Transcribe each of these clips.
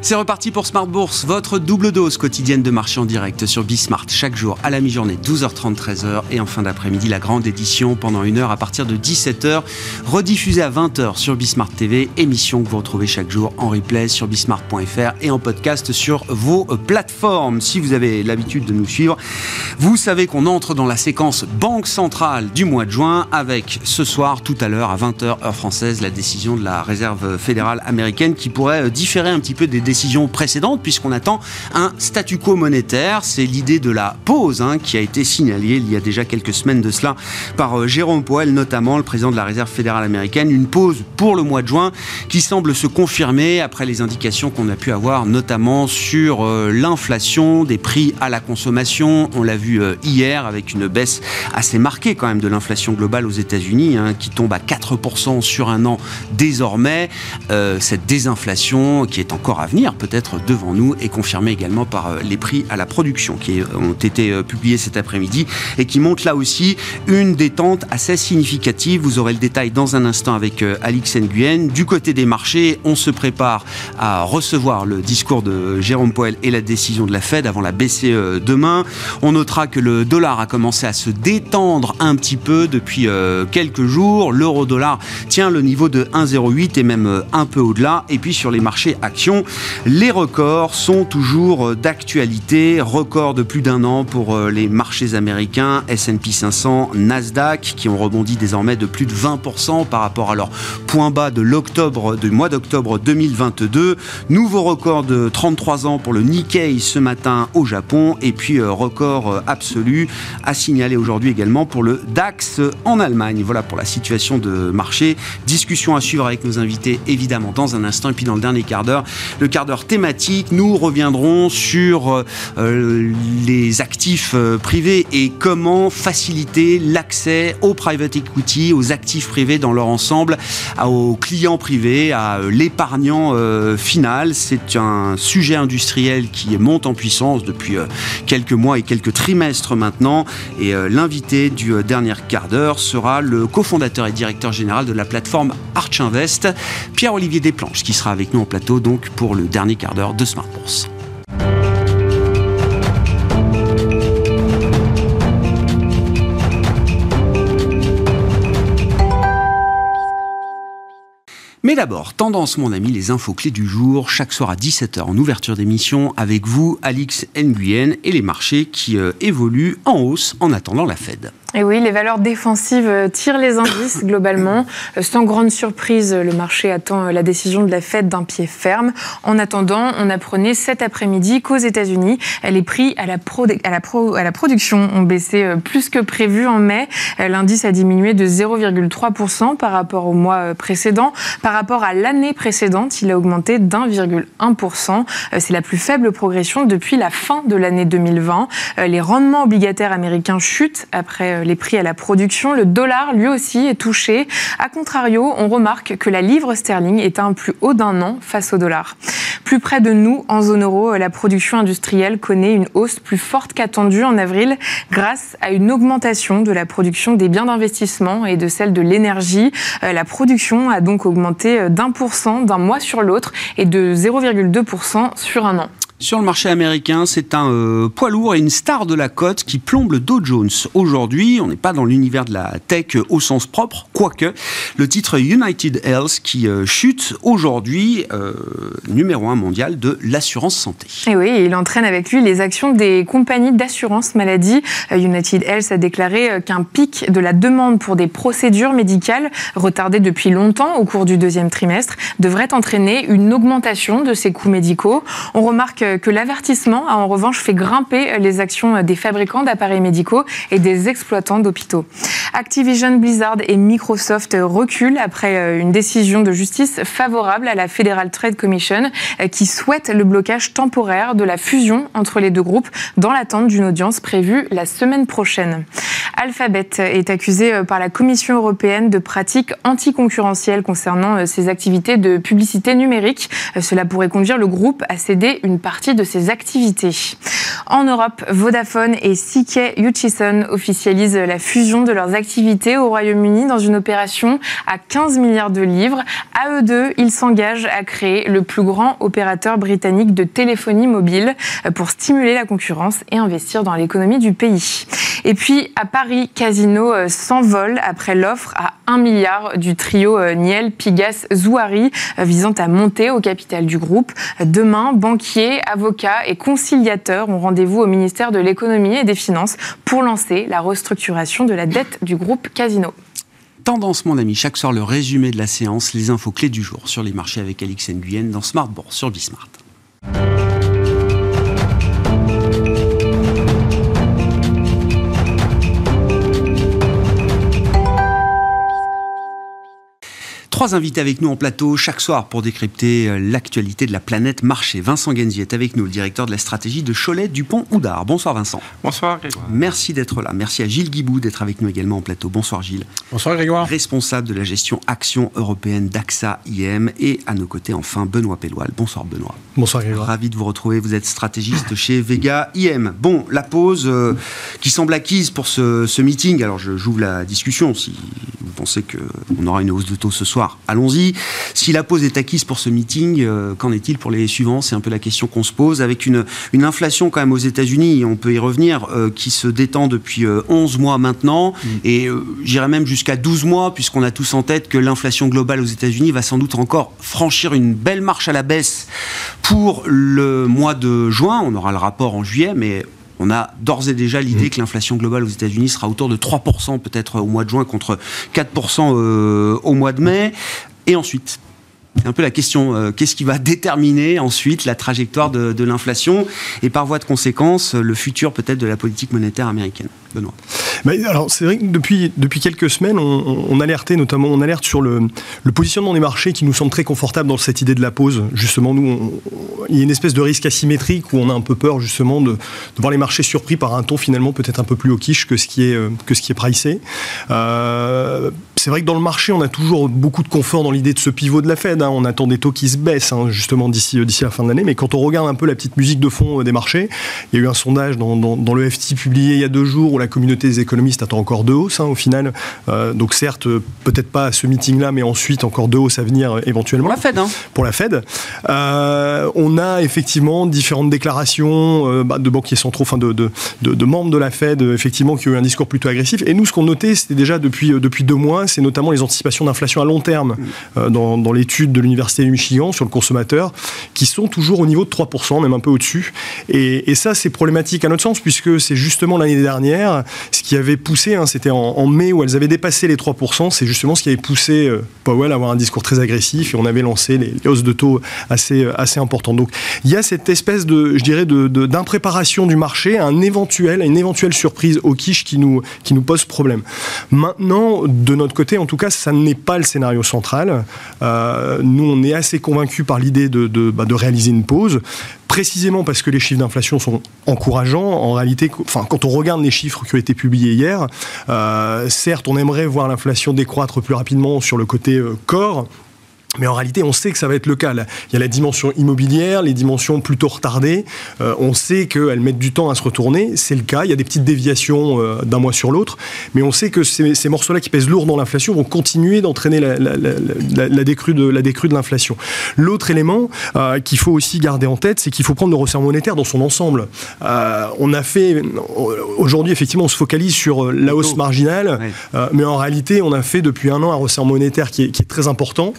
C'est reparti pour Smart Bourse, votre double dose quotidienne de marché en direct sur Bsmart, chaque jour à la mi-journée, 12h30, 13h, et en fin d'après-midi, la grande édition pendant une heure à partir de 17h, rediffusée à 20h sur Bsmart TV, émission que vous retrouvez chaque jour en replay sur Bsmart.fr et en podcast sur vos plateformes. Si vous avez l'habitude de nous suivre, vous savez qu'on entre dans la séquence Banque Centrale du mois de juin avec ce soir, tout à l'heure, à 20h, heure française, la décision de la Réserve fédérale américaine qui pourrait différer un petit peu des décision précédente, puisqu'on attend un statu quo monétaire. C'est l'idée de la pause qui a été signalée il y a déjà quelques semaines de cela par Jérôme Powell, notamment le président de la Réserve fédérale américaine. Une pause pour le mois de juin qui semble se confirmer après les indications qu'on a pu avoir, notamment sur l'inflation des prix à la consommation. On l'a vu hier avec une baisse assez marquée quand même de l'inflation globale aux États-Unis qui tombe à 4% sur un an désormais. Cette désinflation qui est encore à venir, peut-être devant nous, et confirmé également par les prix à la production qui ont été publiés cet après-midi et qui montrent là aussi une détente assez significative. Vous aurez le détail dans un instant avec Alix Nguyen. Du côté des marchés, on se prépare à recevoir le discours de Jérôme Powell et la décision de la Fed avant la BCE demain. On notera que le dollar a commencé à se détendre un petit peu depuis quelques jours. L'euro-dollar tient le niveau de 1,08 et même un peu au-delà. Et puis sur les marchés actions, les records sont toujours d'actualité. Records de plus d'un an pour les marchés américains, S&P 500, Nasdaq, qui ont rebondi désormais de plus de 20% par rapport à leur point bas du mois d'octobre 2022. Nouveau record de 33 ans pour le Nikkei ce matin au Japon. Et puis record absolu à signaler aujourd'hui également pour le DAX en Allemagne. Voilà pour la situation de marché. Discussion à suivre avec nos invités évidemment dans un instant. Et puis dans le dernier quart d'heure, le quart d'heure thématique, nous reviendrons sur les actifs privés et comment faciliter l'accès au private equity, aux actifs privés dans leur ensemble, aux clients privés, à l'épargnant final. C'est un sujet industriel qui monte en puissance depuis quelques mois et quelques trimestres maintenant. Et l'invité du dernier quart d'heure sera le cofondateur et directeur général de la plateforme Archinvest, Pierre-Olivier Desplanches, qui sera avec nous en plateau donc pour le dernier quart d'heure de Smart Bourse. Mais d'abord, tendance mon ami, les infos clés du jour, chaque soir à 17h en ouverture d'émission avec vous, Alix Nguyen, et les marchés qui évoluent en hausse en attendant la Fed. Et oui, les valeurs défensives tirent les indices globalement. Sans grande surprise, le marché attend la décision de la Fed d'un pied ferme. En attendant, on apprenait cet après-midi qu'aux États-Unis, les prix à la production ont baissé plus que prévu en mai. L'indice a diminué de 0,3% par rapport au mois précédent. Par rapport à l'année précédente, il a augmenté d'1,1%. C'est la plus faible progression depuis la fin de l'année 2020. Les rendements obligataires américains chutent après les prix à la production. Le dollar, lui aussi, est touché. A contrario, on remarque que la livre sterling est à un plus haut d'un an face au dollar. Plus près de nous, en zone euro, la production industrielle connaît une hausse plus forte qu'attendue en avril grâce à une augmentation de la production des biens d'investissement et de celle de l'énergie. La production a donc augmenté d'1% d'un mois sur l'autre et de 0,2% sur un an. Sur le marché américain, c'est un poids lourd et une star de la cote qui plombe le Dow Jones. Aujourd'hui, on n'est pas dans l'univers de la tech au sens propre, quoique le titre United Health qui chute aujourd'hui, numéro 1 mondial de l'assurance santé. Et oui, il entraîne avec lui les actions des compagnies d'assurance maladie. United Health a déclaré qu'un pic de la demande pour des procédures médicales retardées depuis longtemps au cours du deuxième trimestre devrait entraîner une augmentation de ces coûts médicaux. On remarque que l'avertissement a en revanche fait grimper les actions des fabricants d'appareils médicaux et des exploitants d'hôpitaux. Activision Blizzard et Microsoft reculent après une décision de justice favorable à la Federal Trade Commission qui souhaite le blocage temporaire de la fusion entre les deux groupes dans l'attente d'une audience prévue la semaine prochaine. Alphabet est accusé par la Commission européenne de pratiques anticoncurrentielles concernant ses activités de publicité numérique. Cela pourrait conduire le groupe à céder une partie de ses activités. En Europe, Vodafone et CK Hutchison officialisent la fusion de leurs activités activités au Royaume-Uni dans une opération à 15 milliards de livres. À eux deux, ils s'engagent à créer le plus grand opérateur britannique de téléphonie mobile pour stimuler la concurrence et investir dans l'économie du pays. Et puis, à Paris, Casino s'envole après l'offre à 1 milliard du trio Niel, Pigas, Zouari visant à monter au capital du groupe. Demain, banquiers, avocats et conciliateurs ont rendez-vous au ministère de l'Économie et des Finances pour lancer la restructuration de la dette du groupe Casino. Tendance, mon ami, chaque soir le résumé de la séance, les infos clés du jour sur les marchés avec Alix Nguyen dans Smart Bourse sur Bsmart. Trois invités avec nous en plateau chaque soir pour décrypter l'actualité de la planète marché. Vincent Guenzi est avec nous, le directeur de la stratégie de Cholet Dupont Houdard. Bonsoir Vincent. Bonsoir Grégoire. Merci d'être là. Merci à Gilles Guibou d'être avec nous également en plateau. Bonsoir Gilles. Bonsoir Grégoire. Responsable de la gestion action européenne d'AXA IM. Et à nos côtés enfin Benoît Peloille. Bonsoir Benoît. Bonsoir Grégoire. Ravi de vous retrouver. Vous êtes stratégiste chez Vega IM. Bon, la pause qui semble acquise pour ce meeting. Alors j'ouvre la discussion si vous pensez qu'on aura une hausse de taux ce soir. Allons-y. Si la pause est acquise pour ce meeting, qu'en est-il pour les suivants? C'est un peu la question qu'on se pose. Avec une inflation quand même aux États-Unis, on peut y revenir, qui se détend depuis 11 mois maintenant, et j'irais même jusqu'à 12 mois, puisqu'on a tous en tête que l'inflation globale aux États-Unis va sans doute encore franchir une belle marche à la baisse pour le mois de juin. On aura le rapport en juillet, mais... on a d'ores et déjà l'idée que l'inflation globale aux États-Unis sera autour de 3% peut-être au mois de juin contre 4% au mois de mai. Et ensuite, c'est un peu la question, qu'est-ce qui va déterminer ensuite la trajectoire de l'inflation et par voie de conséquence, le futur peut-être de la politique monétaire américaine? Benoît. Alors, c'est vrai que depuis quelques semaines, on alertait notamment, on alerte sur le positionnement des marchés qui nous semble très confortable dans cette idée de la pause. Justement, nous, il y a une espèce de risque asymétrique où on a un peu peur justement de voir les marchés surpris par un ton finalement peut-être un peu plus hawkish que ce qui est pricé. C'est vrai que dans le marché, on a toujours beaucoup de confort dans l'idée de ce pivot de la Fed. On attend des taux qui se baissent justement d'ici la fin de l'année. Mais quand on regarde un peu la petite musique de fond des marchés, il y a eu un sondage dans le FT publié il y a 2 jours où la communauté des économistes attend encore 2 hausses au final. Donc certes, peut-être pas à ce meeting-là, mais ensuite encore 2 hausses à venir éventuellement. Pour la Fed. Pour la Fed. On a effectivement différentes déclarations de banquiers centraux, enfin de membres de la Fed, effectivement, qui ont eu un discours plutôt agressif. Et nous, ce qu'on notait, c'était déjà depuis 2 mois, c'est notamment les anticipations d'inflation à long terme dans l'étude de l'Université du Michigan sur le consommateur, qui sont toujours au niveau de 3%, même un peu au-dessus. Et ça, c'est problématique à notre sens, puisque c'est justement l'année dernière, ce qui avait poussé, c'était en mai où elles avaient dépassé les 3%, c'est justement ce qui avait poussé Powell à avoir un discours très agressif, et on avait lancé les hausses de taux assez importantes. Donc il y a cette espèce de, je dirais, d'impréparation du marché à une éventuelle surprise hawkish qui nous pose problème. Maintenant, de notre côté, en tout cas, ça n'est pas le scénario central. Nous, on est assez convaincus par l'idée de réaliser une pause, précisément parce que les chiffres d'inflation sont encourageants. En réalité, quand on regarde les chiffres qui ont été publiés hier, certes, on aimerait voir l'inflation décroître plus rapidement sur le côté corps, mais en réalité, on sait que ça va être le cas. Là, il y a la dimension immobilière, les dimensions plutôt retardées. On sait qu'elles mettent du temps à se retourner. C'est le cas. Il y a des petites déviations d'un mois sur l'autre. Mais on sait que ces morceaux-là qui pèsent lourd dans l'inflation vont continuer d'entraîner la décrue de l'inflation. L'autre élément qu'il faut aussi garder en tête, c'est qu'il faut prendre le resserre monétaire dans son ensemble. Aujourd'hui, effectivement, on se focalise sur la hausse marginale. Oui. Mais en réalité, on a fait depuis 1 an un resserre monétaire qui est très important,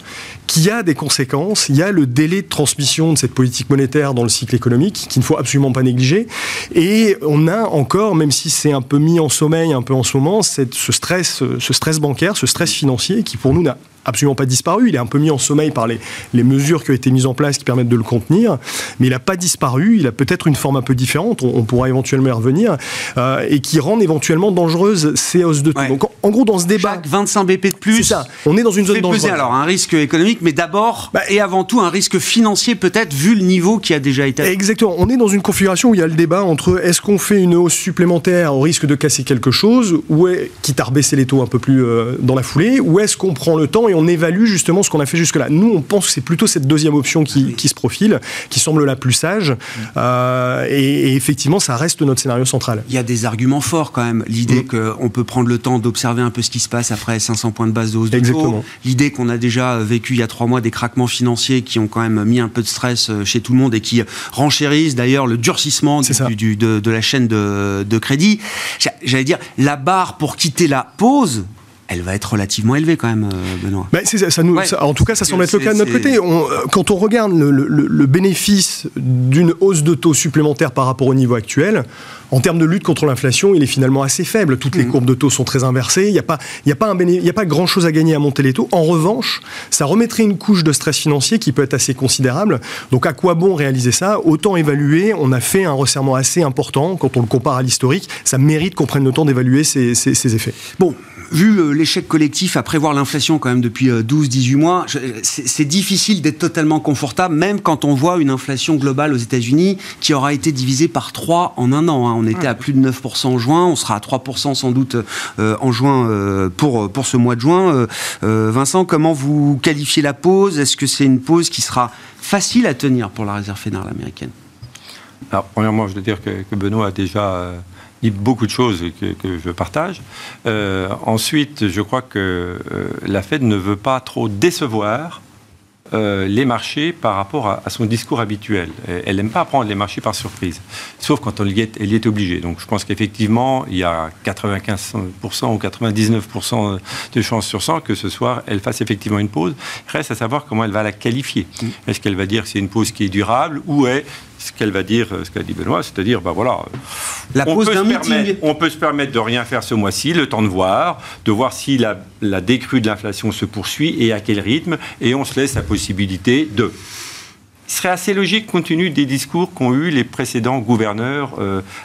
qui a des conséquences. Il y a le délai de transmission de cette politique monétaire dans le cycle économique qu'il ne faut absolument pas négliger. Et on a encore, même si c'est un peu mis en sommeil un peu en ce moment, ce stress bancaire, ce stress financier qui pour nous n'a absolument pas disparu. Il est un peu mis en sommeil par les mesures qui ont été mises en place qui permettent de le contenir, mais il n'a pas disparu. Il a peut-être une forme un peu différente, on pourra éventuellement y revenir, et qui rend éventuellement dangereuse ces hausses de taux. Ouais. Donc en gros, dans ce débat... chaque 25 BP de plus, on est dans une zone dangereuse. Alors, un risque économique économique, mais d'abord et avant tout un risque financier peut-être vu le niveau qui a déjà été. Exactement, on est dans une configuration où il y a le débat entre est-ce qu'on fait une hausse supplémentaire au risque de casser quelque chose, ou quitte à rebaisser les taux un peu plus dans la foulée, ou est-ce qu'on prend le temps et on évalue justement ce qu'on a fait jusque-là. Nous, on pense que c'est plutôt cette deuxième option qui se profile, qui semble la plus sage, et effectivement ça reste notre scénario central. Il y a des arguments forts quand même, l'idée qu'on peut prendre le temps d'observer un peu ce qui se passe après 500 points de base de hausse de taux, l'idée qu'on a déjà vécu il y a 3 mois des craquements financiers qui ont quand même mis un peu de stress chez tout le monde et qui renchérissent d'ailleurs le durcissement de la chaîne de crédit. J'allais dire, la barre pour quitter la pause, elle va être relativement élevée quand même, Benoît. En tout cas, ça semble être le cas de notre côté. Quand on regarde le bénéfice d'une hausse de taux supplémentaire par rapport au niveau actuel, en termes de lutte contre l'inflation, il est finalement assez faible. Toutes les courbes de taux sont très inversées. Il n'y a pas grand-chose à gagner à monter les taux. En revanche, ça remettrait une couche de stress financier qui peut être assez considérable. Donc à quoi bon réaliser ça? Autant évaluer. On a fait un resserrement assez important. Quand on le compare à l'historique, ça mérite qu'on prenne le temps d'évaluer ces effets. Bon, vu l'échec collectif à prévoir l'inflation quand même depuis 12-18 mois, c'est difficile d'être totalement confortable, même quand on voit une inflation globale aux États-Unis qui aura été divisée par 3 en un an. On était à plus de 9% en juin, on sera à 3% sans doute en juin pour ce mois de juin. Vincent, comment vous qualifiez la pause? Est-ce que c'est une pause qui sera facile à tenir pour la Réserve fédérale américaine? Alors, premièrement, je dois dire que Benoît a déjà... dit beaucoup de choses que je partage. Ensuite, je crois que la Fed ne veut pas trop décevoir les marchés par rapport à son discours habituel. Elle n'aime pas prendre les marchés par surprise, sauf quand elle y est obligée. Donc je pense qu'effectivement, il y a 95% ou 99% de chances sur 100 que ce soir, elle fasse effectivement une pause. Reste à savoir comment elle va la qualifier. Est-ce qu'elle va dire que c'est une pause qui est durable ou est... ce qu'elle va dire, ce qu'a dit Benoît, c'est-à-dire, la pause d'un meeting. On peut se permettre de rien faire ce mois-ci, le temps de voir si la décrue de l'inflation se poursuit et à quel rythme, et on se laisse la possibilité de... Ce serait assez logique compte tenu des discours qu'ont eu les précédents gouverneurs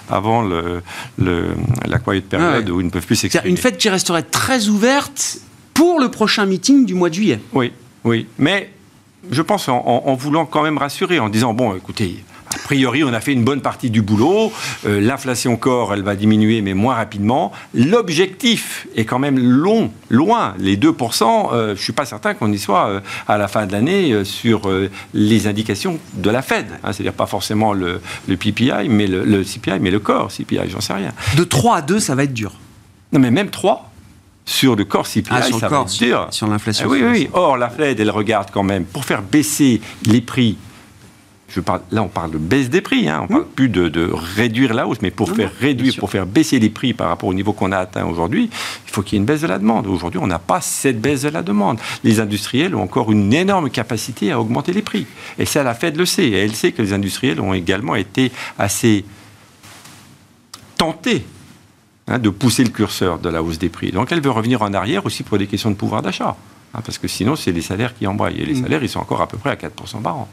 avant la quiet période où ils ne peuvent plus s'exprimer. C'est-à-dire une fête qui resterait très ouverte pour le prochain meeting du mois de juillet. Oui, mais je pense en voulant quand même rassurer, en disant, bon, écoutez... A priori, on a fait une bonne partie du boulot. L'inflation core, elle va diminuer, mais moins rapidement. L'objectif est quand même loin. Les 2%, je ne suis pas certain qu'on y soit à la fin de l'année sur les indications de la Fed. C'est-à-dire pas forcément le PPI, mais le CPI, mais le core CPI, j'en sais rien. De 3 à 2, ça va être dur. Non, mais même 3 sur le corps CPI, ça va être dur. Sur l'inflation. Oui. Or, la Fed, elle regarde quand même, pour faire baisser les prix, on parle de baisse des prix, on ne parle plus de réduire la hausse, mais pour faire baisser les prix par rapport au niveau qu'on a atteint aujourd'hui, il faut qu'il y ait une baisse de la demande. Aujourd'hui, on n'a pas cette baisse de la demande. Les industriels ont encore une énorme capacité à augmenter les prix. Et ça, la Fed le sait. Et elle sait que les industriels ont également été assez tentés de pousser le curseur de la hausse des prix. Donc elle veut revenir en arrière aussi pour des questions de pouvoir d'achat. Parce que sinon, c'est les salaires qui embrayent. Et les salaires, ils sont encore à peu près à 4% par an.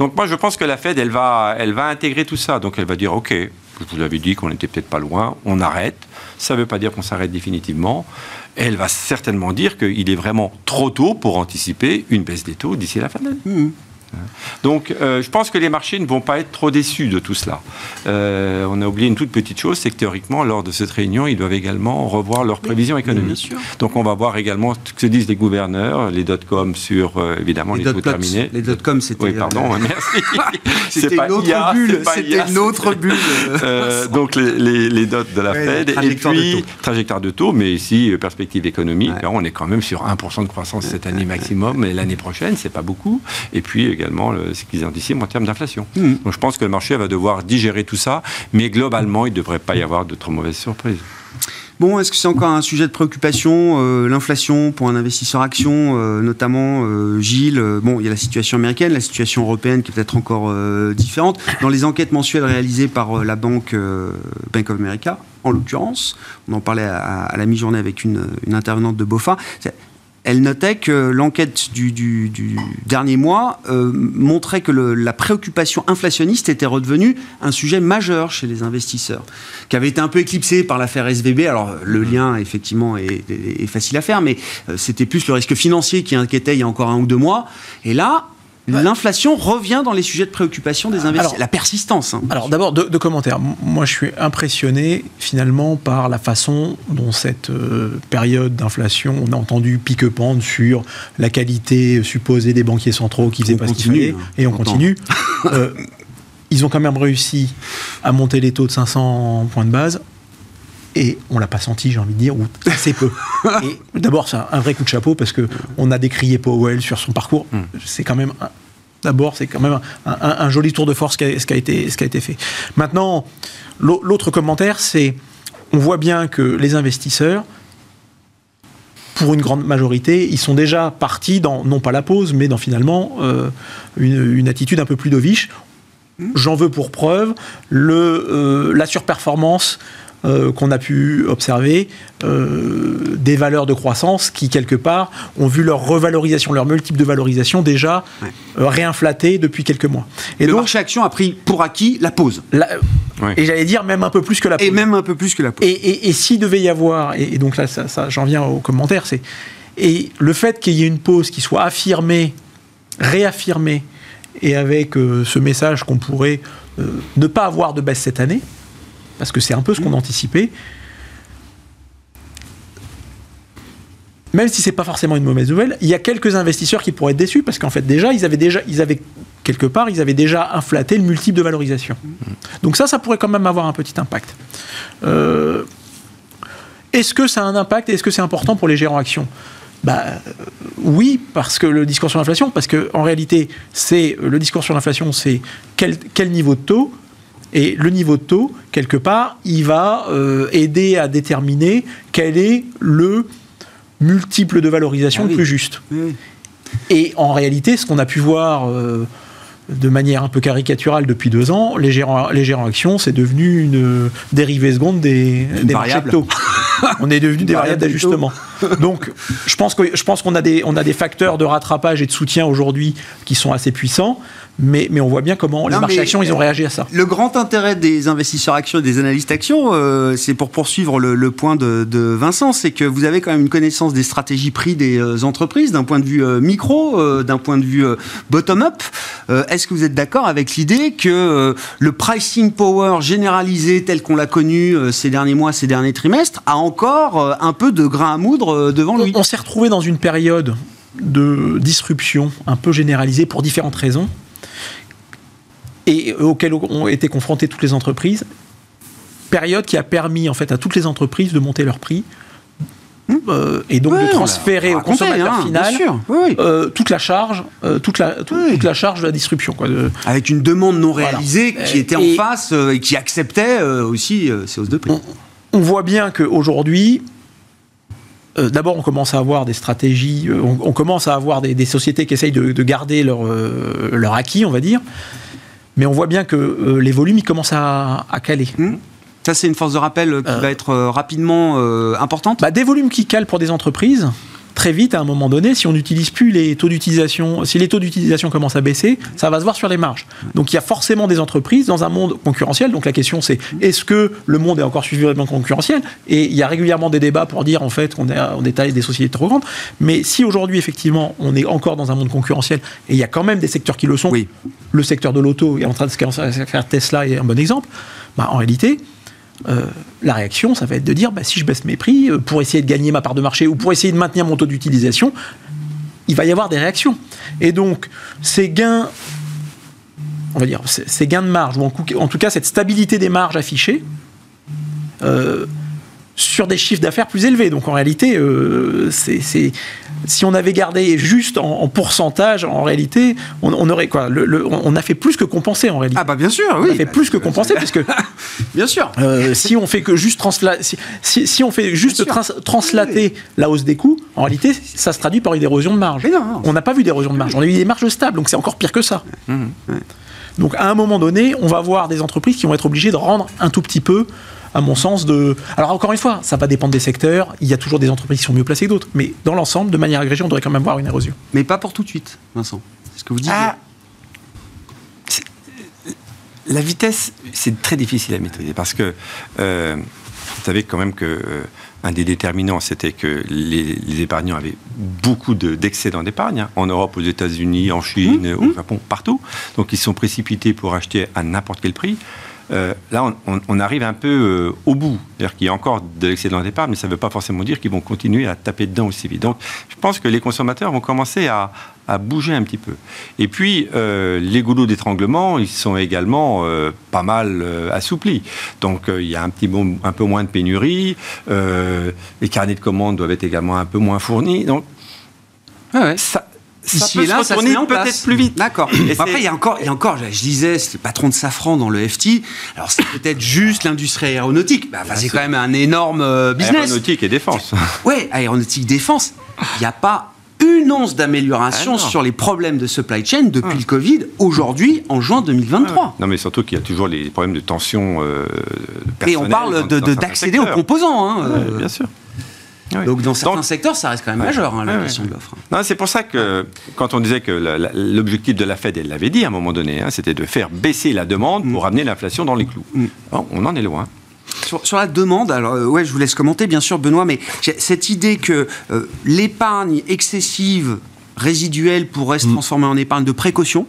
Donc moi, je pense que la Fed, elle va intégrer tout ça. Donc elle va dire, OK, je vous l'avais dit qu'on n'était peut-être pas loin, on arrête. Ça ne veut pas dire qu'on s'arrête définitivement. Et elle va certainement dire qu'il est vraiment trop tôt pour anticiper une baisse des taux d'ici la fin de l'année. Donc je pense que les marchés ne vont pas être trop déçus de tout cela. On a oublié une toute petite chose, c'est que théoriquement, lors de cette réunion, ils doivent également revoir leurs prévisions économiques. Donc on va voir également ce que disent les gouverneurs, les dot-com sur évidemment les taux terminés. Les dot-com, c'était... Oui, pardon, merci. C'était une autre bulle. Donc les dots de la Fed et puis trajectoire de taux, mais ici perspective économique. Ouais. Là, on est quand même sur 1% de croissance cette année maximum, et l'année prochaine, c'est pas beaucoup. Et puis également ce qu'ils anticipent en termes d'inflation. Donc je pense que le marché va devoir digérer tout ça, mais globalement, il ne devrait pas y avoir de trop mauvaises surprises. Bon, est-ce que c'est encore un sujet de préoccupation, l'inflation pour un investisseur action, notamment, Gilles? Bon, il y a la situation américaine, la situation européenne qui est peut-être encore différente. Dans les enquêtes mensuelles réalisées par la banque Bank of America, en l'occurrence, on en parlait à la mi-journée avec une intervenante de BofA, elle notait que l'enquête du dernier mois montrait que la préoccupation inflationniste était redevenue un sujet majeur chez les investisseurs, qui avait été un peu éclipsé par l'affaire SVB. Alors, le lien, effectivement, est facile à faire, mais c'était plus le risque financier qui inquiétait il y a encore 1 ou 2 mois. Et là, l'inflation revient dans les sujets de préoccupation des investisseurs. Alors, la persistance. Hein. Alors d'abord, deux commentaires. Moi, je suis impressionné finalement par la façon dont cette période d'inflation, on a entendu pique-pendre sur la qualité supposée des banquiers centraux qui faisaient pas ce qu'ils faisaient. Et on continue. Ils ont quand même réussi à monter les taux de 500 points de base. Et on ne l'a pas senti, j'ai envie de dire, ou assez peu. Et d'abord, c'est un vrai coup de chapeau, parce qu'on a décrié Powell sur son parcours. C'est quand même, d'abord, c'est quand même un joli tour de force ce qui a été fait. Maintenant, l'autre commentaire, c'est on voit bien que les investisseurs, pour une grande majorité, ils sont déjà partis dans, non pas la pause, mais dans finalement une attitude un peu plus dovish. J'en veux pour preuve la surperformance qu'on a pu observer, des valeurs de croissance qui, quelque part, ont vu leur revalorisation, leur multiple de valorisation déjà réinflatée depuis quelques mois. Et donc, le marché action a pris pour acquis la pause. Et j'allais dire même un peu plus que la pause. Et s'il devait y avoir, et donc là, j'en viens aux commentaires, et le fait qu'il y ait une pause qui soit affirmée, réaffirmée, et avec ce message qu'on pourrait ne pas avoir de baisse cette année, parce que c'est un peu ce qu'on anticipait. Même si ce n'est pas forcément une mauvaise nouvelle, il y a quelques investisseurs qui pourraient être déçus, parce qu'en fait, ils avaient déjà inflaté le multiple de valorisation. Donc ça pourrait quand même avoir un petit impact. Est-ce que ça a un impact et est-ce que c'est important pour les gérants actions ? Oui, parce que le discours sur l'inflation, parce qu'en réalité, le discours sur l'inflation, c'est quel niveau de taux ? Et le niveau de taux, quelque part, il va aider à déterminer quel est le multiple de valorisation le plus juste. Et en réalité, ce qu'on a pu voir de manière un peu caricaturale depuis 2 ans, les gérants actions, c'est devenu une dérivée seconde des marchés de taux. On est devenu des variables d'ajustement. Donc, je pense qu'on a des facteurs de rattrapage et de soutien aujourd'hui qui sont assez puissants, mais on voit bien comment les marchés actions, ils ont réagi à ça. Le grand intérêt des investisseurs actions et des analystes actions, c'est pour poursuivre le point de Vincent, c'est que vous avez quand même une connaissance des stratégies prix des entreprises, d'un point de vue micro, d'un point de vue bottom-up. Est-ce que vous êtes d'accord avec l'idée que le pricing power généralisé tel qu'on l'a connu ces derniers mois, ces derniers trimestres, a encore un peu de grain à moudre devant lui? On s'est retrouvé dans une période de disruption un peu généralisée pour différentes raisons et auxquelles ont été confrontées toutes les entreprises. Période qui a permis en fait à toutes les entreprises de monter leurs prix et donc de transférer au consommateur final toute la charge, toute la charge de la disruption. Avec une demande non réalisée qui était en face et qui acceptait aussi ces hausses de prix. On voit bien qu'aujourd'hui, d'abord on commence à avoir des stratégies, on commence à avoir des sociétés qui essayent de garder leur acquis, on va dire, mais on voit bien que les volumes, ils commencent à caler. Ça, c'est une force de rappel qui va être rapidement importante. Des volumes qui calent pour des entreprises, très vite, à un moment donné, si on n'utilise plus les taux d'utilisation, si les taux d'utilisation commencent à baisser, ça va se voir sur les marges. Donc il y a forcément des entreprises dans un monde concurrentiel. Donc la question, c'est est-ce que le monde est encore suffisamment concurrentiel ? Et il y a régulièrement des débats pour dire en fait qu'on est allé des sociétés trop grandes. Mais si aujourd'hui effectivement on est encore dans un monde concurrentiel et il y a quand même des secteurs qui le sont, le secteur de l'auto est en train de se faire, Tesla est un bon exemple. En réalité, la réaction, ça va être de dire si je baisse mes prix pour essayer de gagner ma part de marché ou pour essayer de maintenir mon taux d'utilisation, il va y avoir des réactions. Et donc, ces gains, on va dire, ces gains de marge, ou en tout cas cette stabilité des marges affichées, sur des chiffres d'affaires plus élevés. Donc en réalité, si on avait gardé juste en pourcentage, en réalité, on aurait quoi ? On a fait plus que compenser en réalité. Bien sûr, oui. On a fait plus que compenser parce que bien sûr. Si on fait que juste translater la hausse des coûts, en réalité, ça se traduit par une érosion de marge. Non. On n'a pas vu d'érosion de marge. On a eu des marges stables, donc c'est encore pire que ça. Donc à un moment donné, on va voir des entreprises qui vont être obligées de rendre un tout petit peu à mon sens, de... Alors encore une fois, ça va dépendre des secteurs, il y a toujours des entreprises qui sont mieux placées que d'autres, mais dans l'ensemble, de manière agrégée, on devrait quand même voir une érosion. Mais pas pour tout de suite, Vincent. C'est ce que vous dites. Ah. La vitesse, c'est très difficile à maîtriser, parce que vous savez quand même que un des déterminants, c'était que les épargnants avaient beaucoup d'excédents d'épargne, hein, en Europe, aux États-Unis, en Chine, au Japon, partout. Donc ils sont précipités pour acheter à n'importe quel prix. Là, on arrive un peu au bout. C'est-à-dire qu'il y a encore de l'excédent d'épargne, mais ça ne veut pas forcément dire qu'ils vont continuer à taper dedans aussi vite. Donc, je pense que les consommateurs vont commencer à bouger un petit peu. Et puis, les goulots d'étranglement, ils sont également pas mal assouplis. Donc, il y a un peu moins de pénurie, les carnets de commandes doivent être également un peu moins fournis. Donc, ça... Ça peut se retourner peut-être plus vite. D'accord. Après, il y a encore, je disais, c'est le patron de Safran dans le FT. Alors, c'est peut-être juste l'industrie aéronautique. Bah, c'est quand même un énorme business. Aéronautique et défense. Oui, aéronautique, défense. Il n'y a pas une once d'amélioration sur les problèmes de supply chain depuis le Covid, aujourd'hui, en juin 2023. Non, mais surtout qu'il y a toujours les problèmes de tension personnelle. Et on parle d'accéder aux composants. Hein, bien sûr. Oui. Donc dans certains secteurs, ça reste quand même majeur, hein, la question de l'offre. Non, c'est pour ça que quand on disait que l'objectif de la Fed, elle l'avait dit à un moment donné, hein, c'était de faire baisser la demande pour amener l'inflation dans les clous. Alors, on en est loin. Sur la demande, alors je vous laisse commenter bien sûr, Benoît, mais cette idée que l'épargne excessive résiduelle pourrait se transformer en épargne de précaution,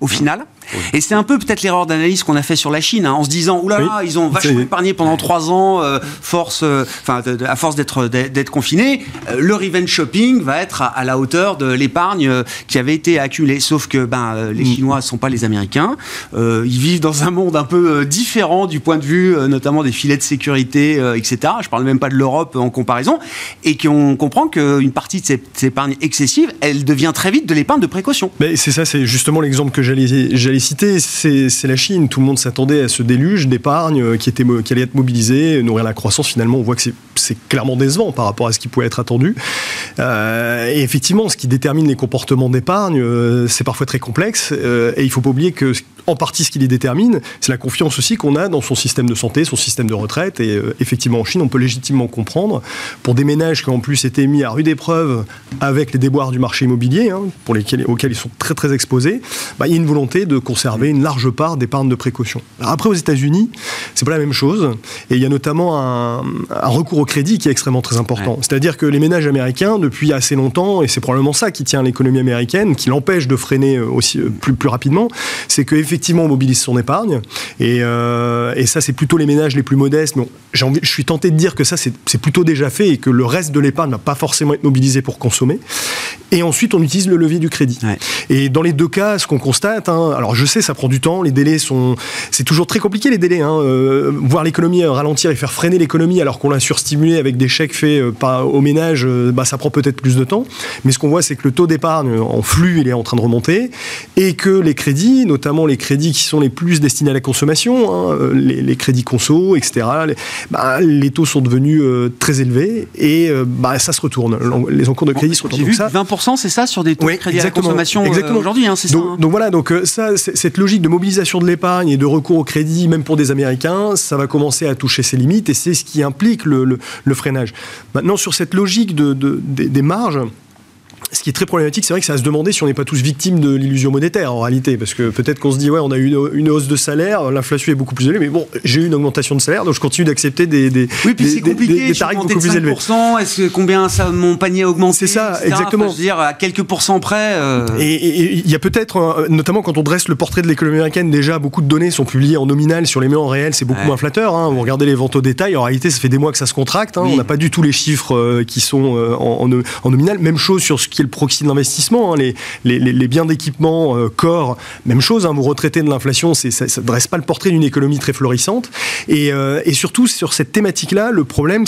au final. Et c'est un peu peut-être l'erreur d'analyse qu'on a fait sur la Chine, hein, en se disant « Ouh là là, ils ont vachement épargné pendant 3 ans, à force d'être confinés, le revenge shopping va être à la hauteur de l'épargne qui avait été accumulée. » Sauf que les Chinois ne sont pas les Américains, ils vivent dans un monde un peu différent du point de vue notamment des filets de sécurité, etc. Je ne parle même pas de l'Europe en comparaison. Et qu'on comprend qu'une partie de cette épargne excessive, elle devient très vite de l'épargne de précaution. Mais c'est ça, c'est justement l'exemple que j'allais citer, c'est la Chine. Tout le monde s'attendait à ce déluge d'épargne qui allait être mobilisé, nourrir la croissance. Finalement, on voit que c'est clairement décevant par rapport à ce qui pouvait être attendu. Et effectivement, ce qui détermine les comportements d'épargne, c'est parfois très complexe. Et il ne faut pas oublier que, en partie, ce qui les détermine, c'est la confiance aussi qu'on a dans son système de santé, son système de retraite. Et effectivement, en Chine, on peut légitimement comprendre, pour des ménages qui ont en plus été mis à rude épreuve avec les déboires du marché immobilier, hein, auxquels ils sont très très exposés, il y a une volonté de conserver une large part d'épargne de précaution. Alors après, aux États-Unis, c'est pas la même chose, et il y a notamment un recours au crédit qui est extrêmement très important. C'est-à-dire que les ménages américains, depuis assez longtemps, et c'est probablement ça qui tient l'économie américaine, qui l'empêche de freiner aussi plus rapidement, c'est qu'effectivement on mobilise son épargne, et ça c'est plutôt les ménages les plus modestes. Mais je suis tenté de dire que ça c'est plutôt déjà fait, et que le reste de l'épargne ne va pas forcément être mobilisé pour consommer. Et ensuite, on utilise le levier du crédit. Et dans les deux cas, ce qu'on constate, hein, alors je sais, ça prend du temps, les délais sont... C'est toujours très compliqué, les délais. Hein, voir l'économie ralentir et faire freiner l'économie alors qu'on l'a surstimulée avec des chèques faits aux ménages, ça prend peut-être plus de temps. Mais ce qu'on voit, c'est que le taux d'épargne en flux, il est en train de remonter, et que les crédits, notamment les crédits qui sont les plus destinés à la consommation, hein, les crédits conso, etc., les taux sont devenus très élevés, et ça se retourne. Les encours de crédit se retournent. Donc, ça... 20%, c'est ça, sur des taux de crédit à la consommation aujourd'hui, hein, c'est ça. Hein. Donc voilà, cette logique de mobilisation de l'épargne et de recours au crédit, même pour des Américains, ça va commencer à toucher ses limites, et c'est ce qui implique le freinage. Maintenant, sur cette logique des marges, ce qui est très problématique, c'est vrai que c'est à se demander si on n'est pas tous victimes de l'illusion monétaire, en réalité. Parce que peut-être qu'on se dit, on a eu une hausse de salaire, l'inflation est beaucoup plus élevée, mais bon, j'ai eu une augmentation de salaire, donc je continue d'accepter des tarifs beaucoup plus élevés. Est-ce que combien mon panier a augmenté ? C'est ça, exactement. Enfin, je veux dire, à quelques pourcents près... Et il y a peut-être, notamment quand on dresse le portrait de l'économie américaine, déjà, beaucoup de données sont publiées en nominal, sur les mets en réel, c'est beaucoup moins flatteur. Hein. Vous regardez les ventes au détail, en réalité, ça fait des mois que ça se contracte. Hein. Oui. On n'a pas du tout les chiffres qui sont en nominal. Même chose sur ce qui est le proxy de l'investissement, hein, les biens d'équipement, corps, même chose, hein, vous retraitez de l'inflation, ça ne dresse pas le portrait d'une économie très florissante. Et surtout, sur cette thématique-là, le problème,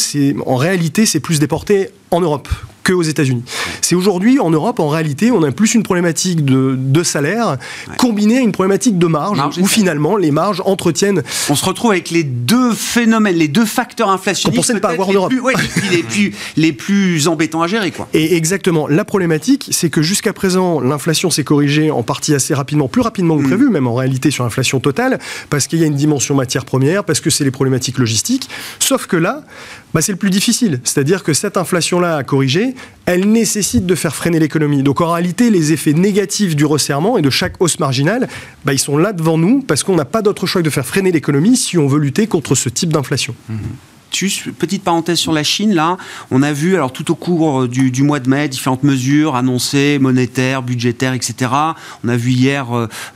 en réalité, c'est plus déporté en Europe qu'aux États-Unis. C'est aujourd'hui, en Europe, en réalité, on a plus une problématique de salaire combinée à une problématique de marge, où finalement, les marges entretiennent... On se retrouve avec les deux phénomènes, les deux facteurs inflationnistes peut-être les plus embêtants à gérer, quoi. Et exactement. La problématique, c'est que jusqu'à présent, l'inflation s'est corrigée en partie assez rapidement, plus rapidement que prévu, même en réalité sur l'inflation totale, parce qu'il y a une dimension matière première, parce que c'est les problématiques logistiques. Sauf que là, bah, c'est le plus difficile. C'est-à-dire que cette inflation-là à corriger, elle nécessite de faire freiner l'économie. Donc en réalité, les effets négatifs du resserrement et de chaque hausse marginale, bah, ils sont là devant nous, parce qu'on n'a pas d'autre choix que de faire freiner l'économie si on veut lutter contre ce type d'inflation. Juste, petite parenthèse sur la Chine, là, on a vu, alors tout au cours du mois de mai, différentes mesures annoncées, monétaires, budgétaires, etc. On a vu hier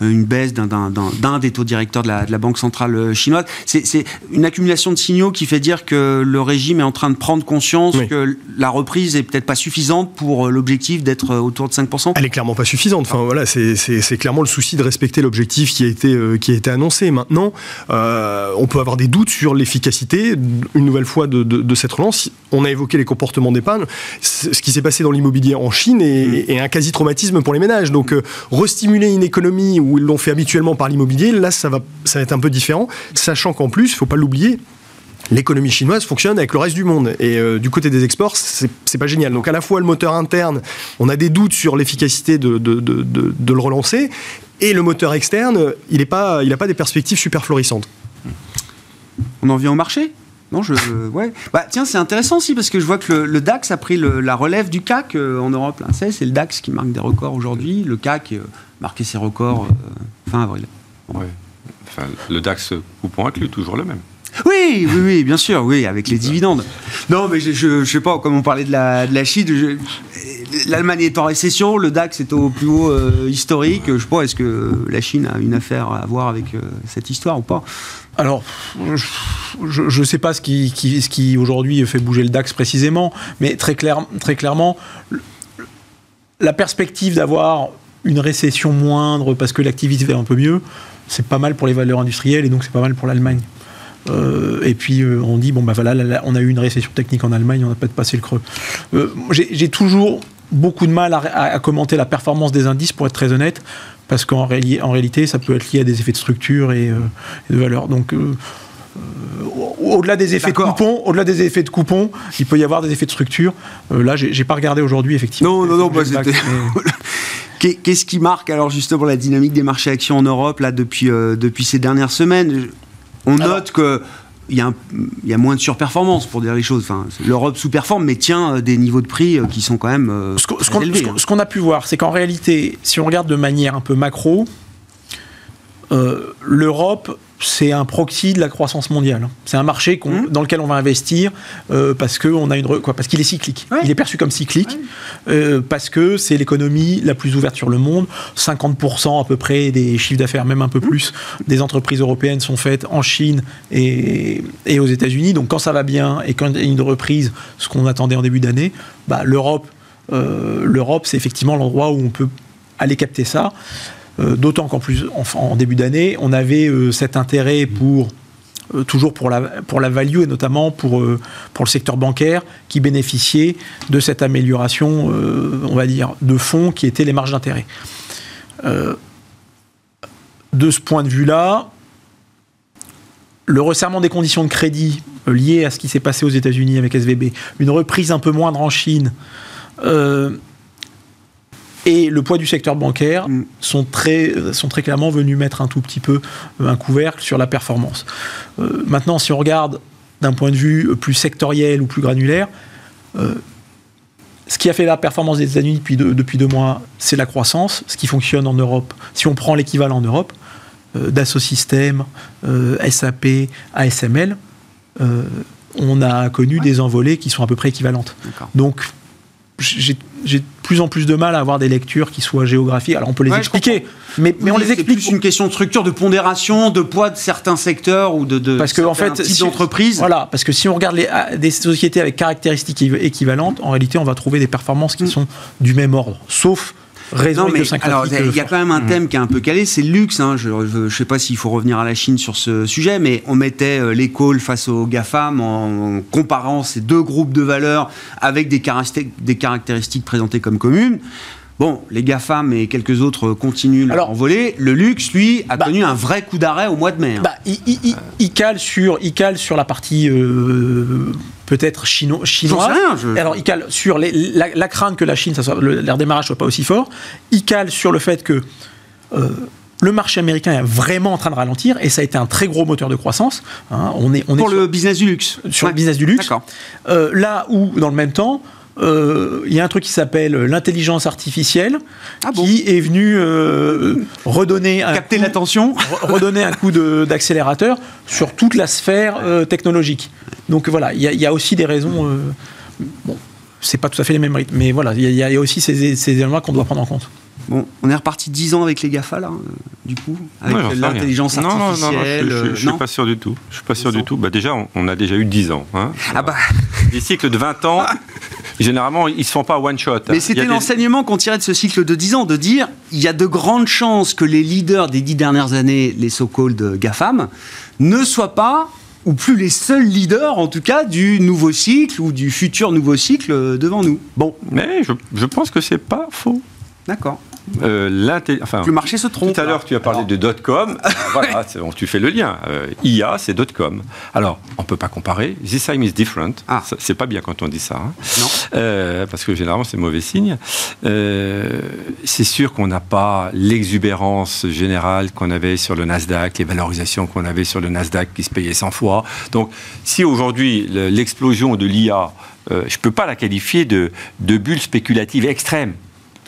une baisse d'un des taux directeurs de la Banque centrale chinoise. C'est une accumulation de signaux qui fait dire que le régime est en train de prendre conscience que la reprise est peut-être pas suffisante pour l'objectif d'être autour de 5%. Elle est clairement pas suffisante. Enfin, voilà, c'est clairement le souci de respecter l'objectif qui a été annoncé. Maintenant, on peut avoir des doutes sur l'efficacité une nouvelle fois de cette relance. On a évoqué les comportements d'épargne, ce qui s'est passé dans l'immobilier en Chine est un quasi-traumatisme pour les ménages. Donc restimuler une économie où ils l'ont fait habituellement par l'immobilier, là ça va être un peu différent, sachant qu'en plus, il ne faut pas l'oublier, l'économie chinoise fonctionne avec le reste du monde. Et du côté des exports, c'est pas génial. Donc à la fois le moteur interne, on a des doutes sur l'efficacité de le relancer, et le moteur externe, il n'a pas des perspectives super florissantes. On en vient au marché ? Non, ouais. Bah, tiens, c'est intéressant aussi parce que je vois que le DAX a pris la relève du CAC en Europe. Là. C'est le DAX qui marque des records aujourd'hui. Le CAC marquait ses records fin avril. Ouais. Enfin, le DAX coupon inclus, toujours le même. Oui, bien sûr, oui, avec les dividendes. Non, mais je sais pas, comme on parlait de la Chine, l'Allemagne est en récession, le DAX est au plus haut historique. Je sais pas, est-ce que la Chine a une affaire à voir avec cette histoire ou pas ? Alors, je ne sais pas ce qui aujourd'hui fait bouger le DAX précisément, mais très clairement, la perspective d'avoir une récession moindre parce que l'activité va un peu mieux, c'est pas mal pour les valeurs industrielles et donc c'est pas mal pour l'Allemagne. Et puis on dit, bon ben voilà, on a eu une récession technique en Allemagne, on a peut-être passé le creux. J'ai toujours beaucoup de mal à commenter la performance des indices, pour être très honnête, parce qu'en réalité, ça peut être lié à des effets de structure et de valeur. Donc au-delà des effets de coupons, il peut y avoir des effets de structure. Là, j'ai pas regardé aujourd'hui, effectivement. Non, bah, c'était... Qu'est-ce qui marque alors justement la dynamique des marchés actions en Europe là depuis ces dernières semaines ? On note que il y a moins de surperformance pour dire les choses. Enfin, l'Europe sous-performe, mais tient des niveaux de prix qui sont quand même élevés. Ce qu'on a pu voir, c'est qu'en réalité, si on regarde de manière un peu macro, l'Europe, c'est un proxy de la croissance mondiale. C'est un marché dans lequel on va investir parce qu'il est cyclique. Ouais. Il est perçu comme cyclique parce que c'est l'économie la plus ouverte sur le monde. 50% à peu près des chiffres d'affaires, même un peu plus, des entreprises européennes sont faites en Chine et aux États-Unis. Donc quand ça va bien et quand il y a une reprise, ce qu'on attendait en début d'année, bah, l'Europe, c'est effectivement l'endroit où on peut aller capter ça. D'autant qu'en plus, en début d'année, on avait cet intérêt pour la value et notamment pour le secteur bancaire qui bénéficiait de cette amélioration, on va dire, de fonds qui étaient les marges d'intérêt. De ce point de vue-là, le resserrement des conditions de crédit lié à ce qui s'est passé aux États-Unis avec SVB, une reprise un peu moindre en Chine... et le poids du secteur bancaire sont très clairement venus mettre un tout petit peu un couvercle sur la performance. Maintenant, si on regarde d'un point de vue plus sectoriel ou plus granulaire, ce qui a fait la performance des États-Unis depuis 2 mois, c'est la croissance. Ce qui fonctionne en Europe, si on prend l'équivalent en Europe, Dassault Systèmes, SAP, ASML, on a connu des envolées qui sont à peu près équivalentes. D'accord. Donc, j'ai de plus en plus de mal à avoir des lectures qui soient géographiques. Alors on peut les expliquer, mais on les explique. C'est plus une question de structure, de pondération, de poids de certains secteurs ou de parce que, en fait, types d'entreprises. Voilà, parce que si on regarde des sociétés avec caractéristiques équivalentes, en réalité on va trouver des performances qui sont du même ordre, sauf raison mais alors il y a quand même un thème qui est un peu calé, c'est le luxe. Hein. Je ne sais pas s'il faut revenir à la Chine sur ce sujet, mais on mettait les calls face aux GAFAM en comparant ces deux groupes de valeurs avec des caractéristiques présentées comme communes. Bon, les GAFAM et quelques autres continuent leur envolée. Le luxe, lui, a connu un vrai coup d'arrêt au mois de mai. Hein. Il cale sur la partie... peut-être chinois. Alors, il cale sur la crainte que la Chine, le redémarrage soit pas aussi fort. Il cale sur le fait que le marché américain est vraiment en train de ralentir et ça a été un très gros moteur de croissance. Hein, on est sur le business du luxe. Sur le business du luxe. Là où, dans le même temps, il y a un truc qui s'appelle l'intelligence artificielle qui est venue redonner capter l'attention, redonner un coup d'accélérateur sur toute la sphère technologique. Donc voilà, il y a aussi des raisons. C'est pas tout à fait les mêmes rythmes, mais voilà, il y a aussi ces éléments qu'on doit prendre en compte. Bon, on est reparti 10 ans avec les GAFA, là, du coup, avec l'intelligence artificielle. Non, je ne suis pas sûr du tout. Je ne suis pas sûr du tout. Bah, déjà, on a déjà eu 10 ans. Hein. Des cycles de 20 ans, généralement, ils ne se font pas one-shot. Hein. Mais c'était l'enseignement qu'on tirait de ce cycle de 10 ans, de dire, il y a de grandes chances que les leaders des 10 dernières années, les so-called GAFAM, ne soient pas, ou plus les seuls leaders, en tout cas, du nouveau cycle ou du futur nouveau cycle devant nous. Bon. Mais je pense que ce n'est pas faux. D'accord. Le marché se trompe. Tout à l'heure, tu as parlé de dot-com. Voilà, tu fais le lien. IA, c'est dot-com. Alors, on ne peut pas comparer. This time is different. Ah. C'est pas bien quand on dit ça. Hein. Non. Parce que généralement, c'est mauvais signe. C'est sûr qu'on n'a pas l'exubérance générale qu'on avait sur le Nasdaq, les valorisations qu'on avait sur le Nasdaq qui se payaient 100 fois. Donc, si aujourd'hui, l'explosion de l'IA, je ne peux pas la qualifier de bulle spéculative extrême.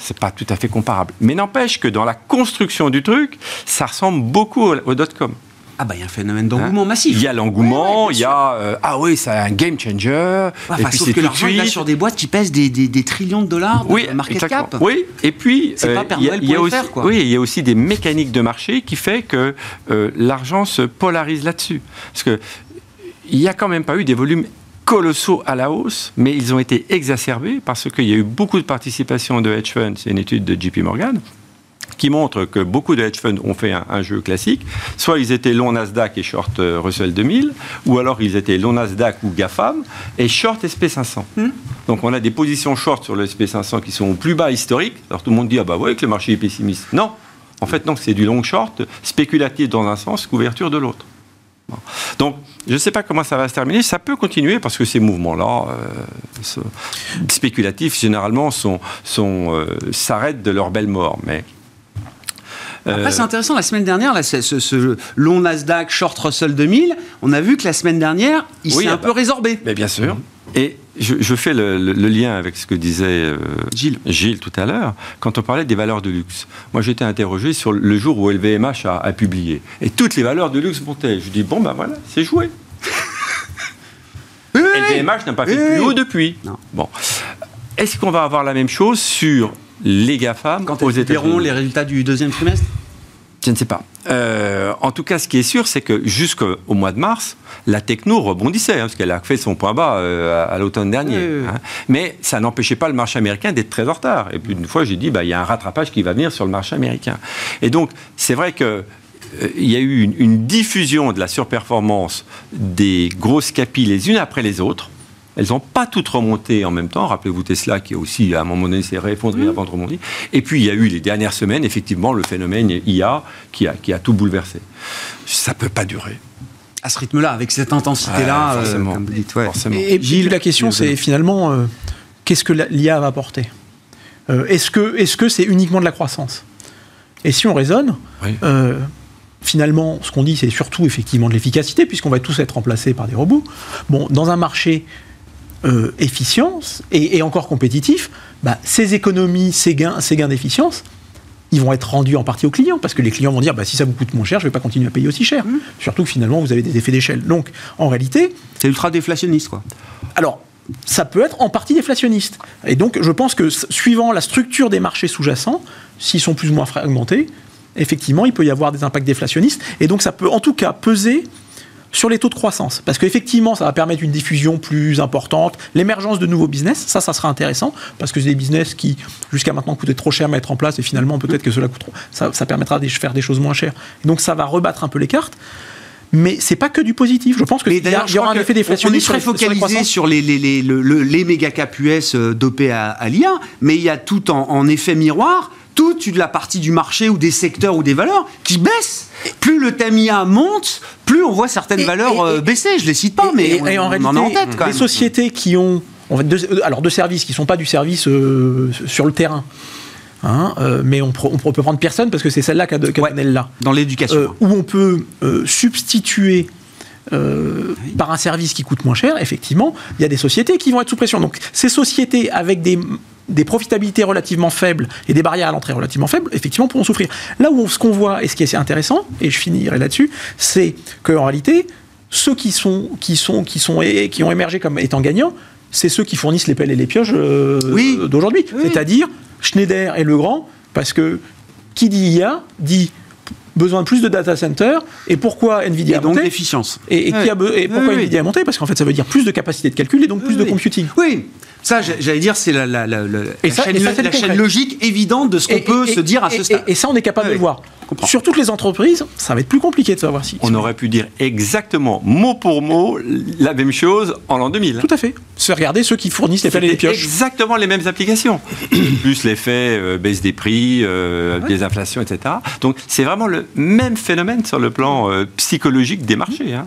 C'est pas tout à fait comparable. Mais n'empêche que dans la construction du truc, ça ressemble beaucoup au dot-com. Ah bah il y a un phénomène d'engouement massif. Il y a l'engouement, il y a... c'est un game changer. Sauf que l'argent est sur des boîtes qui pèsent des trillions de dollars de market cap. Oui, et puis... C'est pas Père Noël pour les faire, quoi. Oui, il y a aussi des mécaniques de marché qui fait que l'argent se polarise là-dessus. Parce que il n'y a quand même pas eu des volumes colossaux à la hausse, mais ils ont été exacerbés parce qu'il y a eu beaucoup de participation de hedge funds. C'est une étude de JP Morgan qui montre que beaucoup de hedge funds ont fait un jeu classique. Soit ils étaient long Nasdaq et short Russell 2000, ou alors ils étaient long Nasdaq ou GAFAM et short S&P 500. Donc on a des positions short sur le S&P 500 qui sont au plus bas historique. Alors tout le monde dit « Ah bah ouais, que le marché est pessimiste ». Non, en fait non, c'est du long short, spéculatif dans un sens, couverture de l'autre. Donc, je ne sais pas comment ça va se terminer. Ça peut continuer parce que ces mouvements-là, spéculatifs, généralement, s'arrêtent de leur belle mort. Mais après, c'est intéressant. La semaine dernière, ce long Nasdaq, short Russell 2000, on a vu que la semaine dernière, il s'est un peu résorbé. Mais bien sûr. Et je fais le lien avec ce que disait Gilles tout à l'heure, quand on parlait des valeurs de luxe. Moi, j'étais interrogé sur le jour où LVMH a publié. Et toutes les valeurs de luxe montaient. Je dis, bon, ben voilà, c'est joué. LVMH n'a pas fait plus haut depuis. Non. Bon. Est-ce qu'on va avoir la même chose sur les GAFAM aux États-Unis ? Quand verront les résultats du deuxième trimestre ? Je ne sais pas. En tout cas, ce qui est sûr, c'est que jusqu'au mois de mars, la techno rebondissait, parce qu'elle a fait son point bas à l'automne dernier. Mais ça n'empêchait pas le marché américain d'être très en retard. Et puis une fois, j'ai dit, il y a un rattrapage qui va venir sur le marché américain. Et donc, c'est vrai que il y a eu une diffusion de la surperformance des grosses capis les unes après les autres. Elles n'ont pas toutes remonté en même temps. Rappelez-vous Tesla qui aussi, à un moment donné, s'est réeffondré avant de rebondir. Et puis, il y a eu les dernières semaines, effectivement, le phénomène IA qui a tout bouleversé. Ça ne peut pas durer. À ce rythme-là, avec cette intensité-là, forcément. Comme vous dites, forcément. Et Gilles, la question, c'est finalement, qu'est-ce que l'IA va apporter ? Est-ce que c'est uniquement de la croissance ? Et si on raisonne, finalement, ce qu'on dit, c'est surtout effectivement de l'efficacité, puisqu'on va tous être remplacés par des robots. Bon, dans un marché... efficience et encore compétitif, ces économies, ces gains d'efficience, ils vont être rendus en partie aux clients, parce que les clients vont dire si ça vous coûte moins cher, je ne vais pas continuer à payer aussi cher. Surtout que finalement, vous avez des effets d'échelle. Donc, en réalité... C'est ultra déflationniste, quoi. Alors, ça peut être en partie déflationniste. Et donc, je pense que, suivant la structure des marchés sous-jacents, s'ils sont plus ou moins fragmentés, effectivement, il peut y avoir des impacts déflationnistes. Et donc, ça peut, en tout cas, peser sur les taux de croissance, parce qu'effectivement ça va permettre une diffusion plus importante, l'émergence de nouveaux business, ça sera intéressant, parce que c'est des business qui jusqu'à maintenant coûtaient trop cher à mettre en place, et finalement peut-être que cela coûte trop, ça permettra de faire des choses moins chères, et donc ça va rebattre un peu les cartes. Mais c'est pas que du positif. Je pense que il y aura un effet déflation. On est très focalisé sur les méga cap US dopés à l'IA, mais il y a tout en effet miroir, toute la partie du marché ou des secteurs ou des valeurs qui baissent. Plus le TAMIA monte, plus on voit certaines valeurs baisser. Je les cite pas, mais on en a en tête. Quand même. Les sociétés qui ont de services qui sont pas du service sur le terrain. Hein, mais on peut prendre personne parce que c'est celle-là qu'a donné là. Dans l'éducation. Où on peut substituer par un service qui coûte moins cher, effectivement, il y a des sociétés qui vont être sous pression. Donc ces sociétés avec des profitabilités relativement faibles et des barrières à l'entrée relativement faibles, effectivement, pourront souffrir. Là où ce qu'on voit, et ce qui est intéressant, et je finirai là-dessus, c'est qu'en réalité, ceux qui ont émergé comme étant gagnants, c'est ceux qui fournissent les pelles et les pioches d'aujourd'hui. Oui. C'est-à-dire Schneider et Legrand, parce que qui dit IA dit besoin de plus de data center, et pourquoi Nvidia a monté ? Et donc l'efficience. Et pourquoi Nvidia a monté ? Parce qu'en fait ça veut dire plus de capacité de calcul et donc plus de computing. Oui. Ça, j'allais dire, c'est la chaîne logique évidente de ce qu'on peut se dire à ce stade. Et ça, on est capable de le voir. Sur toutes les entreprises, ça va être plus compliqué de savoir si... On aurait pu dire exactement, mot pour mot, la même chose en l'an 2000. Tout à fait. Se regarder ceux qui fournissent les pelles et les pioches. Exactement les mêmes applications. Plus l'effet baisse des prix, des inflations, etc. Donc, c'est vraiment le même phénomène sur le plan psychologique des marchés. Hein.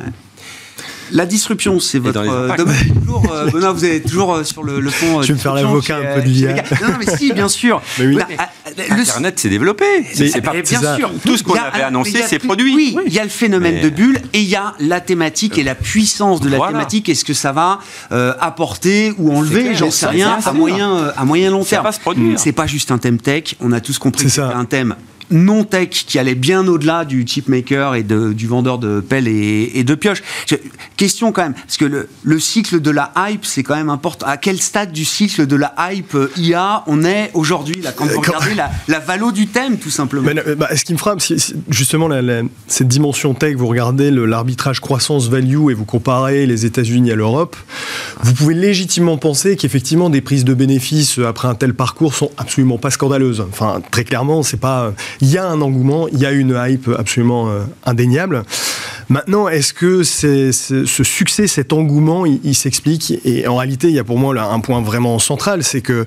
La disruption, c'est votre domaine. Benoît, vous êtes toujours sur le fond. Je vais me faire l'avocat un peu de l'IA. Non, mais si, bien sûr. Mais oui. Internet s'est développé. C'est parti. Bien sûr. Tout ce qu'on avait annoncé s'est produit. Oui, il y a le phénomène de bulle et il y a la thématique et la puissance de la thématique. Est-ce que ça va apporter ou enlever? J'en sais rien. À moyen long terme. Ça va se produire. C'est pas juste un thème tech. On a tous compris que c'était un thème non-tech qui allait bien au-delà du chipmaker et du vendeur de pelles et de pioches. Question quand même, parce que le cycle de la hype, c'est quand même important. À quel stade du cycle de la hype IA on est aujourd'hui là, quand vous regardez la valo du thème, tout simplement? Ce qui me frappe, c'est justement cette dimension tech. Vous regardez l'arbitrage croissance-value et vous comparez les États-Unis à l'Europe. Vous pouvez légitimement penser qu'effectivement, des prises de bénéfices après un tel parcours sont absolument pas scandaleuses. Enfin, très clairement, c'est pas... Il y a un engouement, il y a une hype absolument indéniable. Maintenant, est-ce que ce succès, cet engouement, il s'explique? Et en réalité, il y a pour moi là un point vraiment central, c'est que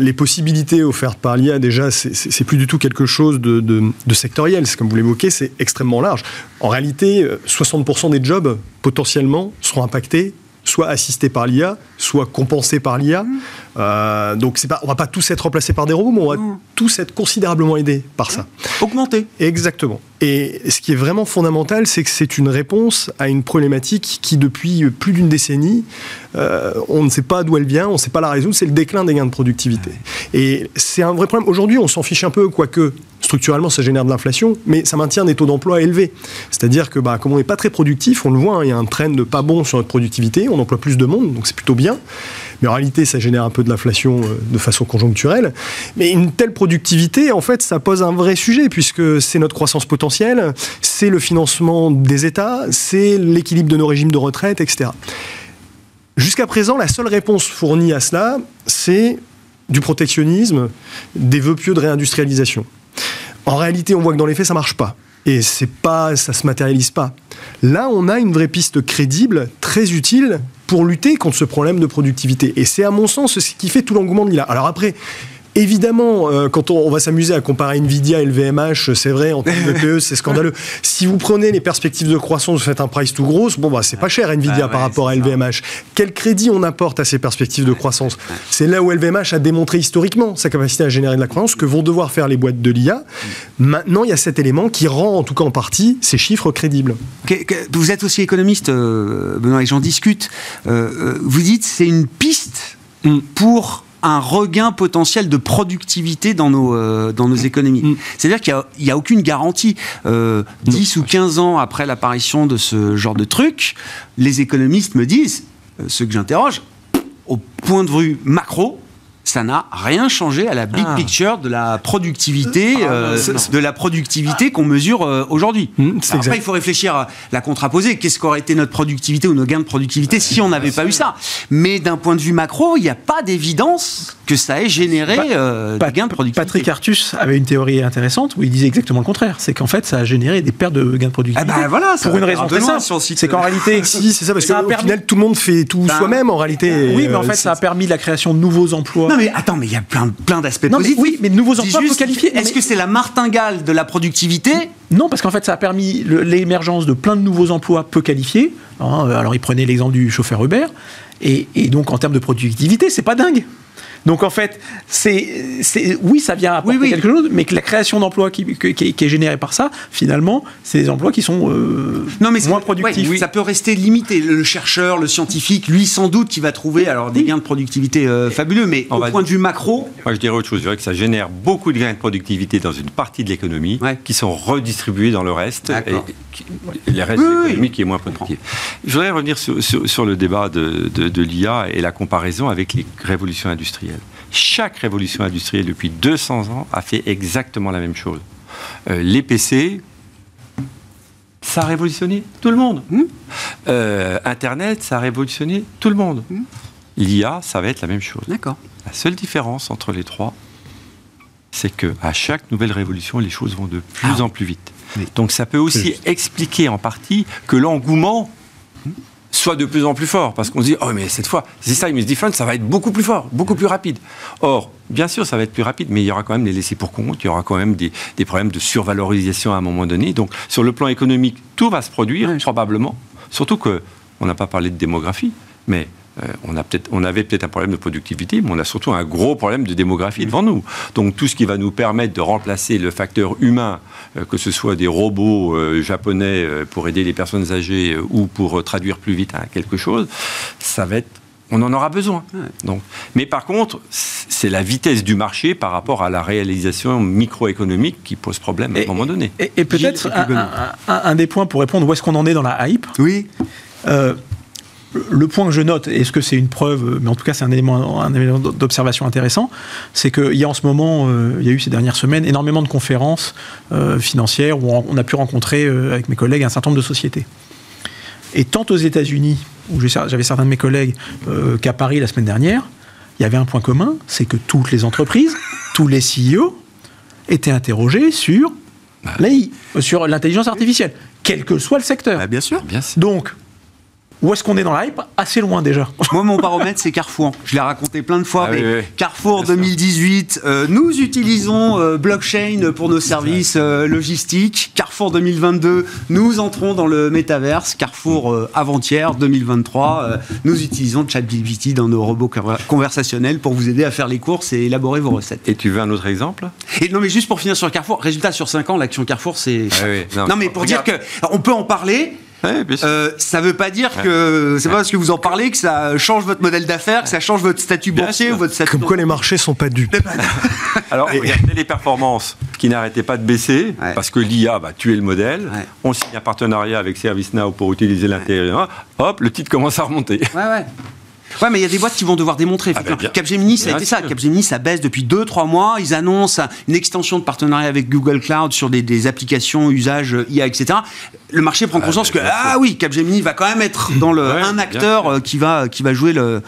les possibilités offertes par l'IA, déjà, c'est plus du tout quelque chose de sectoriel. Comme vous l'évoquez, c'est extrêmement large. En réalité, 60% des jobs, potentiellement, seront impactés, soit assistés par l'IA, soit compensés par l'IA. Donc on ne va pas tous être remplacés par des robots, mais on va tous être considérablement aidés par ça. Augmentés. Exactement. Et ce qui est vraiment fondamental, c'est que c'est une réponse à une problématique qui, depuis plus d'une décennie, on ne sait pas d'où elle vient, on ne sait pas la résoudre, c'est le déclin des gains de productivité. Et c'est un vrai problème. Aujourd'hui, on s'en fiche un peu, quoique structurellement, ça génère de l'inflation, mais ça maintient des taux d'emploi élevés. C'est-à-dire que, comme on n'est pas très productif, on le voit, il y a un trend de pas bon sur notre productivité, on emploie plus de monde, donc c'est plutôt bien. Mais en réalité, ça génère un peu de l'inflation de façon conjoncturelle. Mais une telle productivité, en fait, ça pose un vrai sujet, puisque c'est notre croissance potentielle, c'est le financement des États, c'est l'équilibre de nos régimes de retraite, etc. Jusqu'à présent, la seule réponse fournie à cela, c'est du protectionnisme, des vœux pieux de réindustrialisation. En réalité, on voit que dans les faits, ça ne marche pas. Et ça ne se matérialise pas. Là, on a une vraie piste crédible, très utile, pour lutter contre ce problème de productivité. Et c'est, à mon sens, ce qui fait tout l'engouement de l'IA. Alors après, évidemment, quand on va s'amuser à comparer Nvidia et LVMH, c'est vrai, en termes de PE, c'est scandaleux. Si vous prenez les perspectives de croissance, vous faites un price tout gros, c'est pas cher Nvidia par rapport à LVMH. Ça. Quel crédit on apporte à ces perspectives de croissance? C'est là où LVMH a démontré historiquement sa capacité à générer de la croissance, que vont devoir faire les boîtes de l'IA. Maintenant, il y a cet élément qui rend, en tout cas en partie, ces chiffres crédibles. Vous êtes aussi économiste, Benoît, et j'en discute. Vous dites que c'est une piste pour un regain potentiel de productivité dans nos économies. C'est-à-dire qu'il n'y a aucune garantie. 10 ou 15 ans après l'apparition de ce genre de truc, les économistes me disent, ceux que j'interroge, au point de vue macro, ça n'a rien changé à la big picture de la productivité, qu'on mesure aujourd'hui. Après, il faut réfléchir à la contraposée. Qu'est-ce qu'aurait été notre productivité ou nos gains de productivité si on n'avait pas eu ça? Mais d'un point de vue macro, il n'y a pas d'évidence que ça ait généré des gains de productivité. Patrick Artus avait une théorie intéressante où il disait exactement le contraire. C'est qu'en fait, ça a généré des pertes de gains de productivité. Ah bah voilà, pour une raison très simple. C'est qu'en réalité... si, c'est ça, parce qu'au final, tout le monde fait tout soi-même, en réalité. Oui, mais en fait, ça a permis la création de nouveaux emplois. Non, mais attends, mais il y a plein d'aspects positifs. Oui, mais de nouveaux emplois, faut qualifier. Est-ce que c'est la martingale de la productivité ? Non, parce qu'en fait, ça a permis l'émergence de plein de nouveaux emplois peu qualifiés. Alors, il prenait l'exemple du chauffeur Uber. Et donc, en termes de productivité, c'est pas dingue. Donc, en fait, oui, ça vient apporter quelque chose, mais que la création d'emplois qui est générée par ça, finalement, c'est des emplois qui sont moins productifs. Oui, ça peut rester limité. Le chercheur, le scientifique, lui, sans doute, qui va trouver des gains de productivité fabuleux, mais au point de vue macro... Moi, je dirais autre chose. Je dirais que ça génère beaucoup de gains de productivité dans une partie de l'économie qui sont redistribués dans le reste, et le reste de l'économie qui est moins productif. Je voudrais revenir sur le débat de l'IA et la comparaison avec les révolutions industrielles. Chaque révolution industrielle depuis 200 ans a fait exactement la même chose. Les PC, ça a révolutionné tout le monde. Internet, ça a révolutionné tout le monde. L'IA, ça va être la même chose. D'accord. La seule différence entre les trois, c'est qu'à chaque nouvelle révolution, les choses vont de plus en plus vite. Oui. Donc ça peut aussi expliquer en partie que l'engouement... soit de plus en plus fort, parce qu'on se dit « Oh, mais cette fois, this time is different, ça va être beaucoup plus fort, beaucoup plus rapide ». Or, bien sûr, ça va être plus rapide, mais il y aura quand même des laissés pour compte, il y aura quand même des problèmes de survalorisation à un moment donné. Donc, sur le plan économique, tout va se produire, probablement. Surtout qu'on n'a pas parlé de démographie, mais on avait peut-être un problème de productivité, mais on a surtout un gros problème de démographie devant nous. Donc, tout ce qui va nous permettre de remplacer le facteur humain, que ce soit des robots japonais pour aider les personnes âgées ou pour traduire plus vite quelque chose, ça va être... on en aura besoin. Donc, mais par contre, c'est la vitesse du marché par rapport à la réalisation microéconomique qui pose problème à un moment donné. Et peut-être un des points pour répondre où est-ce qu'on en est dans la hype. Oui. Le point que je note, est-ce que c'est une preuve, mais en tout cas c'est un élément d'observation intéressant, c'est qu'il y a en ce moment, il y a eu ces dernières semaines, énormément de conférences financières où on a pu rencontrer avec mes collègues un certain nombre de sociétés. Et tant aux États-Unis, où j'avais certains de mes collègues, qu'à Paris la semaine dernière, il y avait un point commun, c'est que toutes les entreprises, tous les CEO étaient interrogés sur l'AI, sur l'intelligence artificielle, quel que soit le secteur. Bien sûr. Donc... où est-ce qu'on est dans la hype? Assez loin déjà. Moi, mon baromètre, c'est Carrefour. Je l'ai raconté plein de fois, mais Carrefour 2018, nous utilisons blockchain pour nos services logistiques. Carrefour 2022, nous entrons dans le métaverse. Carrefour avant-hier, 2023, nous utilisons ChatGPT dans nos robots conversationnels pour vous aider à faire les courses et élaborer vos recettes. Et tu veux un autre exemple? Et non, mais juste pour finir sur Carrefour, résultat, sur 5 ans, l'action Carrefour, c'est... Non, mais pour dire qu'on peut en parler... ça ne veut pas dire que c'est pas parce que vous en parlez que ça change votre modèle d'affaires, que ça change votre statut boursier ou votre statut. Comme quoi les marchés sont pas dupes. Alors regardez les performances qui n'arrêtaient pas de baisser parce que l'IA va tuer le modèle. On signe un partenariat avec ServiceNow pour utiliser l'intérêt. Hop, le titre commence à remonter. Ouais, mais il y a des boîtes qui vont devoir démontrer. Capgemini, ça a été ça. Capgemini, ça baisse depuis 2-3 mois. Ils annoncent une extension de partenariat avec Google Cloud sur des applications, usages, IA, etc. Le marché prend conscience que, Capgemini va quand même être dans un acteur qui va jouer le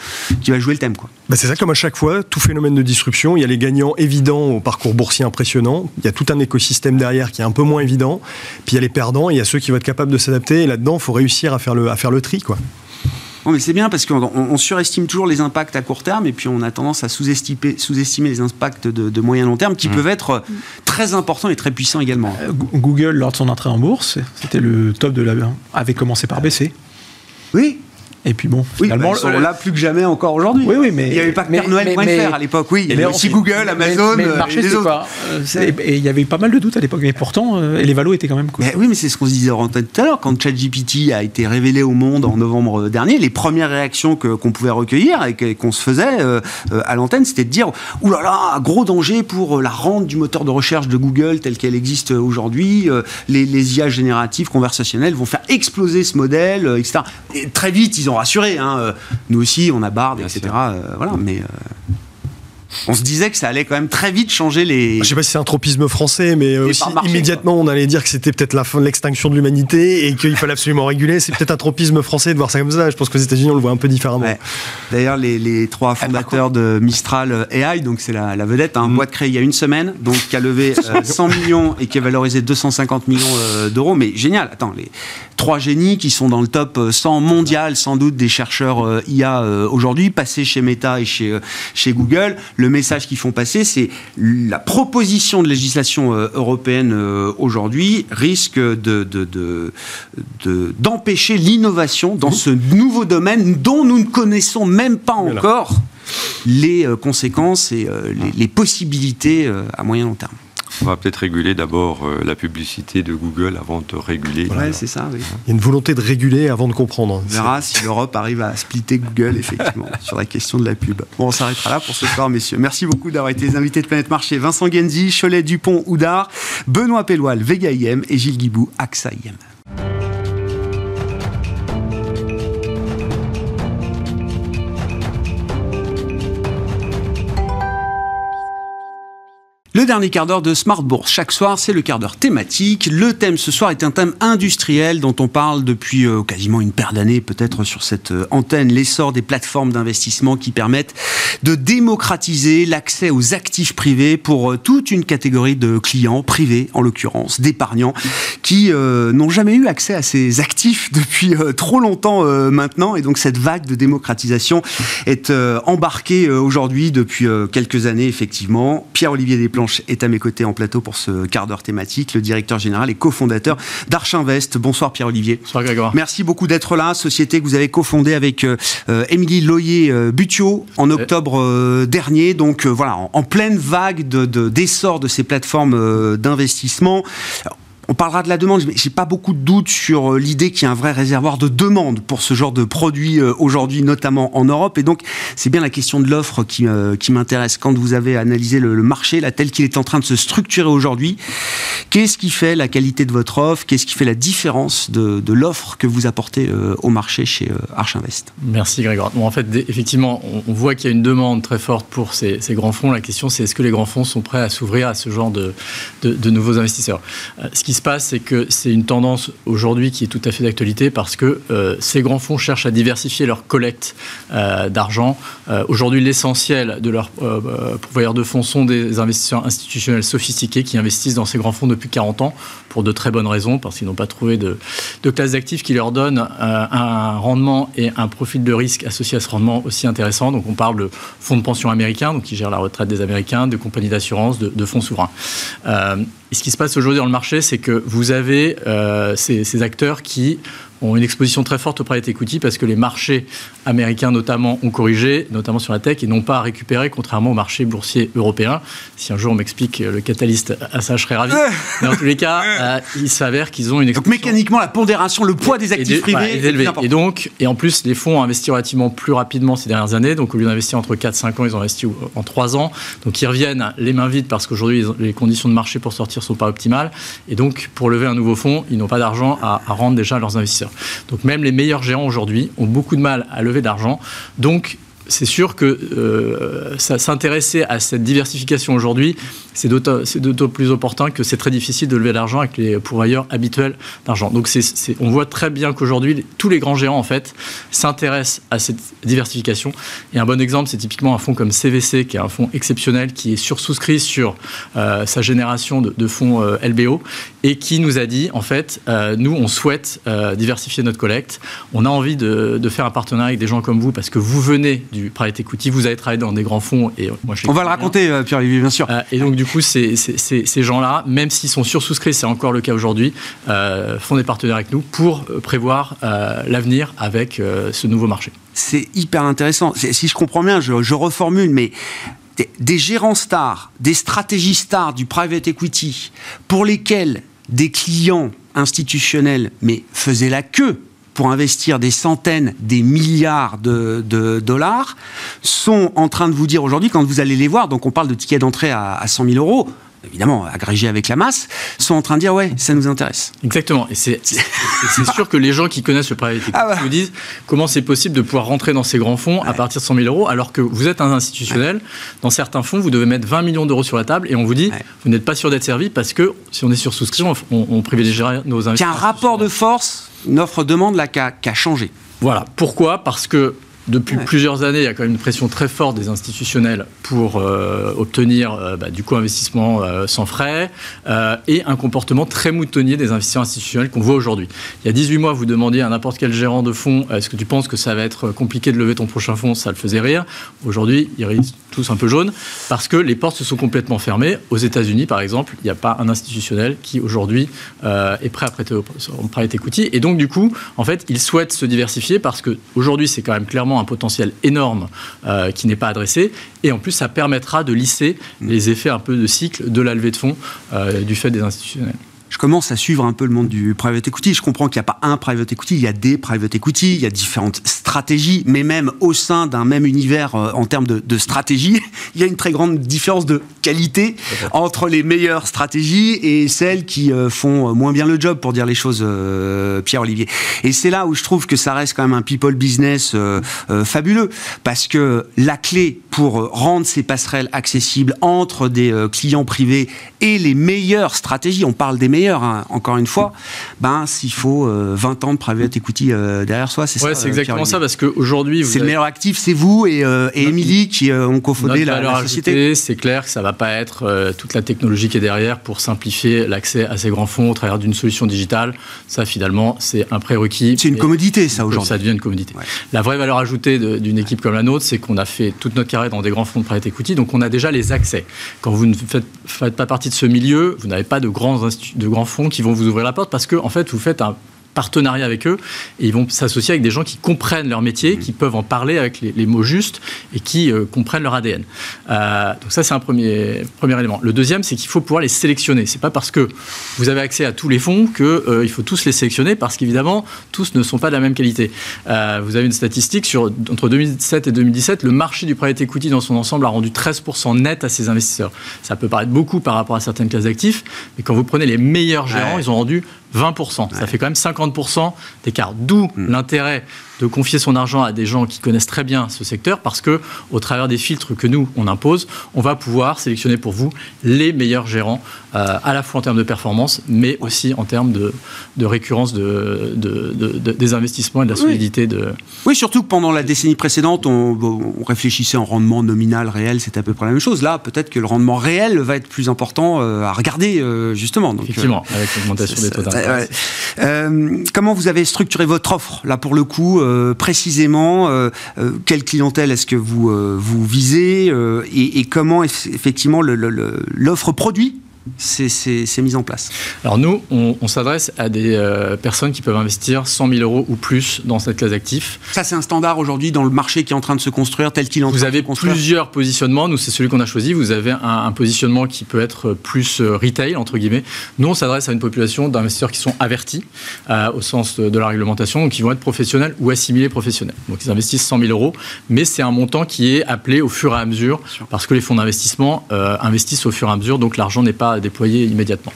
thème, quoi. C'est ça, comme à chaque fois, tout phénomène de disruption, il y a les gagnants évidents au parcours boursier impressionnant, il y a tout un écosystème derrière qui est un peu moins évident, puis il y a les perdants, il y a ceux qui vont être capables de s'adapter, et là-dedans, il faut réussir à faire le tri, quoi. Non, mais c'est bien parce qu'on surestime toujours les impacts à court terme et puis on a tendance à sous-estimer les impacts de moyen-long terme qui peuvent être très importants et très puissants également. Google, lors de son entrée en bourse, c'était le top de la... avait commencé par baisser. Oui. Et puis bon, finalement... ils sont là plus que jamais encore aujourd'hui. Oui, mais... il n'y avait pas que Père Noël.fr à l'époque, oui. Il y avait aussi Google, Amazon, mais le marché, et les autres. Et il y avait eu pas mal de doutes à l'époque, mais pourtant, les valos étaient quand même... cool. Oui, mais c'est ce qu'on se disait en tête tout à l'heure. Quand ChatGPT a été révélé au monde en novembre dernier, les premières réactions qu'on pouvait recueillir et qu'on se faisait à l'antenne, c'était de dire « Ouh là là, gros danger pour la rente du moteur de recherche de Google telle qu'elle existe aujourd'hui. Les IA génératives, conversationnelles vont faire exploser ce modèle, etc. » Et très vite, ils ont rassuré, nous aussi on a Bard, etc. Voilà, mais on se disait que ça allait quand même très vite changer les... Je ne sais pas si c'est un tropisme français, mais aussi, immédiatement, quoi. On allait dire que c'était peut-être la fin de l'extinction de l'humanité et qu'il fallait absolument réguler. C'est peut-être un tropisme français de voir ça comme ça. Je pense qu'aux États-Unis, on le voit un peu différemment. Ouais. D'ailleurs, les trois fondateurs de Mistral AI, donc c'est la vedette, hein, boîte créée il y a une semaine, donc qui a levé 100 millions et qui a valorisé 250 millions d'euros. Mais génial. Attends, les trois génies qui sont dans le top 100 mondial, sans doute, des chercheurs IA aujourd'hui, passés chez Meta et chez Google. Le message qu'ils font passer, c'est la proposition de législation européenne aujourd'hui risque d'empêcher l'innovation dans ce nouveau domaine dont nous ne connaissons même pas encore les conséquences et les possibilités à moyen long terme. On va peut-être réguler d'abord la publicité de Google avant de réguler. Ouais, c'est ça, oui. Il y a une volonté de réguler avant de comprendre. On verra si l'Europe arrive à splitter Google, effectivement, sur la question de la pub. Bon, on s'arrêtera là pour ce soir, messieurs. Merci beaucoup d'avoir été les invités de Planète Marché. Vincent Guenzi, Cholet, Dupont, Houdard, Benoît Peloille, Vega IM et Gilles Guibou, AXA IM. Le dernier quart d'heure de Smart Bourse. Chaque soir, c'est le quart d'heure thématique. Le thème ce soir est un thème industriel dont on parle depuis quasiment une paire d'années, peut-être sur cette antenne, l'essor des plateformes d'investissement qui permettent de démocratiser l'accès aux actifs privés pour toute une catégorie de clients privés, en l'occurrence, d'épargnants, qui n'ont jamais eu accès à ces actifs depuis trop longtemps maintenant. Et donc, cette vague de démocratisation est embarquée aujourd'hui depuis quelques années, effectivement. Pierre-Olivier Desplanches est à mes côtés en plateau pour ce quart d'heure thématique, le directeur général et cofondateur d'Archinvest. Bonsoir Pierre-Olivier. Bonsoir Grégoire. Merci beaucoup d'être là, société que vous avez cofondée avec Émilie Loyer-Buttiot en octobre dernier, donc voilà, en pleine vague d'essor de ces plateformes d'investissement. Alors, on parlera de la demande, mais j'ai pas beaucoup de doutes sur l'idée qu'il y a un vrai réservoir de demande pour ce genre de produits aujourd'hui, notamment en Europe. Et donc, c'est bien la question de l'offre qui m'intéresse. Quand vous avez analysé le marché, là, tel qu'il est en train de se structurer aujourd'hui, qu'est-ce qui fait la qualité de votre offre? Qu'est-ce qui fait la différence de l'offre que vous apportez au marché chez Archinvest? Merci Grégoire. Bon, en fait, effectivement, on voit qu'il y a une demande très forte pour ces grands fonds. La question, c'est est-ce que les grands fonds sont prêts à s'ouvrir à ce genre de nouveaux investisseurs? Ce qui se passe, c'est que c'est une tendance aujourd'hui qui est tout à fait d'actualité parce que ces grands fonds cherchent à diversifier leur collecte d'argent. Aujourd'hui, l'essentiel de leurs pourvoyeurs de fonds sont des investisseurs institutionnels sophistiqués qui investissent dans ces grands fonds depuis 40 ans pour de très bonnes raisons, parce qu'ils n'ont pas trouvé de classe d'actifs qui leur donne un rendement et un profil de risque associé à ce rendement aussi intéressant. Donc on parle de fonds de pension américains, donc qui gèrent la retraite des Américains, de compagnies d'assurance, de fonds souverains. Et ce qui se passe aujourd'hui dans le marché, c'est que vous avez ces acteurs qui ont une exposition très forte au private equity parce que les marchés américains, notamment, ont corrigé, notamment sur la tech, et n'ont pas récupéré, contrairement au marché boursier européen. Si un jour on m'explique le catalyste à ça, je serais ravi. Mais en tous les cas, il s'avère qu'ils ont une exposition... Donc mécaniquement, la pondération, le poids des actifs privés est élevé. Et donc, et en plus, les fonds ont investi relativement plus rapidement ces dernières années. Donc, au lieu d'investir entre 4-5 ans, ils ont investi en 3 ans. Donc, ils reviennent les mains vides parce qu'aujourd'hui, les conditions de marché pour sortir ne sont pas optimales. Et donc, pour lever un nouveau fonds, ils n'ont pas d'argent à rendre déjà à leurs investisseurs. Donc même les meilleurs géants aujourd'hui ont beaucoup de mal à lever d'argent. Donc c'est sûr que s'intéresser à cette diversification aujourd'hui, c'est d'autant plus opportun que c'est très difficile de lever l'argent avec les pourvoyeurs habituels d'argent. Donc on voit très bien qu'aujourd'hui, tous les grands géants en fait s'intéressent à cette diversification. Et un bon exemple, c'est typiquement un fonds comme CVC, qui est un fonds exceptionnel, qui est sursouscrit sur sa génération de fonds LBO, et qui nous a dit, en fait, nous, on souhaite diversifier notre collecte. On a envie de faire un partenariat avec des gens comme vous, parce que vous venez du private equity, vous avez travaillé dans des grands fonds. Et moi, on va le raconter, Pierre-Olivier, bien sûr. Et donc, du coup, ces gens-là, même s'ils sont sursouscrits, c'est encore le cas aujourd'hui, font des partenaires avec nous pour prévoir l'avenir avec ce nouveau marché. C'est hyper intéressant. Si je comprends bien, je reformule, mais... Des gérants stars, des stratégies stars du private equity, pour lesquels des clients institutionnels mais faisaient la queue pour investir des centaines, des milliards de dollars, sont en train de vous dire aujourd'hui, quand vous allez les voir, donc on parle de tickets d'entrée à 100 000 euros, évidemment, agrégés avec la masse, sont en train de dire, ouais, ça nous intéresse. Exactement. Et c'est sûr que les gens qui connaissent le private equity vous disent, comment c'est possible de pouvoir rentrer dans ces grands fonds à partir de 100 000 euros, alors que vous êtes un institutionnel, dans certains fonds, vous devez mettre 20 millions d'euros sur la table, et on vous dit, vous n'êtes pas sûr d'être servi, parce que si on est sur souscription, on privilégiera nos investisseurs. Il y a un rapport de force, une offre-demande, là, qui a changé. Voilà. Pourquoi ? Parce que depuis plusieurs années, il y a quand même une pression très forte des institutionnels pour obtenir du coup investissement sans frais et un comportement très moutonnier des investisseurs institutionnels qu'on voit aujourd'hui. Il y a 18 mois, vous demandiez à n'importe quel gérant de fonds « Est-ce que tu penses que ça va être compliqué de lever ton prochain fonds ?» Ça le faisait rire. Aujourd'hui, ils rient tous un peu jaunes parce que les portes se sont complètement fermées. Aux États-Unis, par exemple, il n'y a pas un institutionnel qui, aujourd'hui, est prêt à prêter au private equity. Et donc, du coup, en fait, ils souhaitent se diversifier parce qu'aujourd'hui, c'est quand même clairement un potentiel énorme qui n'est pas adressé, et en plus ça permettra de lisser les effets un peu de cycle de la levée de fonds du fait des institutionnels. Je commence à suivre un peu le monde du private equity. Je comprends qu'il n'y a pas un private equity, il y a des private equity, il y a différentes stratégies, mais même au sein d'un même univers en termes de stratégie, il y a une très grande différence de qualité entre les meilleures stratégies et celles qui font moins bien le job, pour dire les choses, Pierre-Olivier. Et c'est là où je trouve que ça reste quand même un people business fabuleux, parce que la clé pour rendre ces passerelles accessibles entre des clients privés et les meilleures stratégies, on parle des meilleures, encore une fois, s'il faut 20 ans de private equity derrière soi, c'est ça, c'est exactement ça, parce qu'aujourd'hui... C'est le meilleur actif, c'est vous et Émilie qui ont cofondé la société. Ajoutée, c'est clair que ça ne va pas être toute la technologie qui est derrière pour simplifier l'accès à ces grands fonds au travers d'une solution digitale. Ça, finalement, c'est un prérequis. C'est une commodité, ça, aujourd'hui. Ça devient une commodité. Ouais. La vraie valeur ajoutée d'une équipe comme la nôtre, c'est qu'on a fait toute notre carrière dans des grands fonds de private equity, donc on a déjà les accès. Quand vous ne faites pas partie de ce milieu, vous n'avez pas de grands instituts, de grands fonds qui vont vous ouvrir la porte, parce que en fait vous faites un partenariat avec eux et ils vont s'associer avec des gens qui comprennent leur métier, qui peuvent en parler avec les mots justes et qui comprennent leur ADN. Donc ça, c'est un premier élément. Le deuxième, c'est qu'il faut pouvoir les sélectionner. C'est pas parce que vous avez accès à tous les fonds qu'il faut tous les sélectionner, parce qu'évidemment tous ne sont pas de la même qualité. Vous avez une statistique sur entre 2007 et 2017, le marché du private equity dans son ensemble a rendu 13% net à ses investisseurs. Ça peut paraître beaucoup par rapport à certaines classes d'actifs, mais quand vous prenez les meilleurs gérants, ils ont rendu 20%. Ça fait quand même 50% d'écart. D'où l'intérêt de confier son argent à des gens qui connaissent très bien ce secteur, parce que, au travers des filtres que nous, on impose, on va pouvoir sélectionner pour vous les meilleurs gérants, à la fois en termes de performance, mais aussi en termes de récurrence des investissements et de la solidité de... Oui, surtout que pendant la décennie précédente, on réfléchissait en rendement nominal, réel, c'est à peu près la même chose. Là, peut-être que le rendement réel va être plus important à regarder, justement. Donc, effectivement, avec l'augmentation des taux d'intérêt. Comment vous avez structuré votre offre, là, pour le coup, précisément, quelle clientèle est-ce que vous visez, et comment effectivement l'offre produit c'est mis en place? Alors nous, on s'adresse à des personnes qui peuvent investir 100 000 euros ou plus dans cette classe d'actifs. Ça, c'est un standard aujourd'hui dans le marché qui est en train de se construire, tel qu'il est en train de se construire. Vous avez plusieurs positionnements. Nous, c'est celui qu'on a choisi. Vous avez un positionnement qui peut être plus retail, entre guillemets. Nous, on s'adresse à une population d'investisseurs qui sont avertis au sens de la réglementation, donc qui vont être professionnels ou assimilés professionnels. Donc, ils investissent 100 000 euros, mais c'est un montant qui est appelé au fur et à mesure, parce que les fonds d'investissement investissent au fur et à mesure, donc l'argent n'est pas à déployer immédiatement.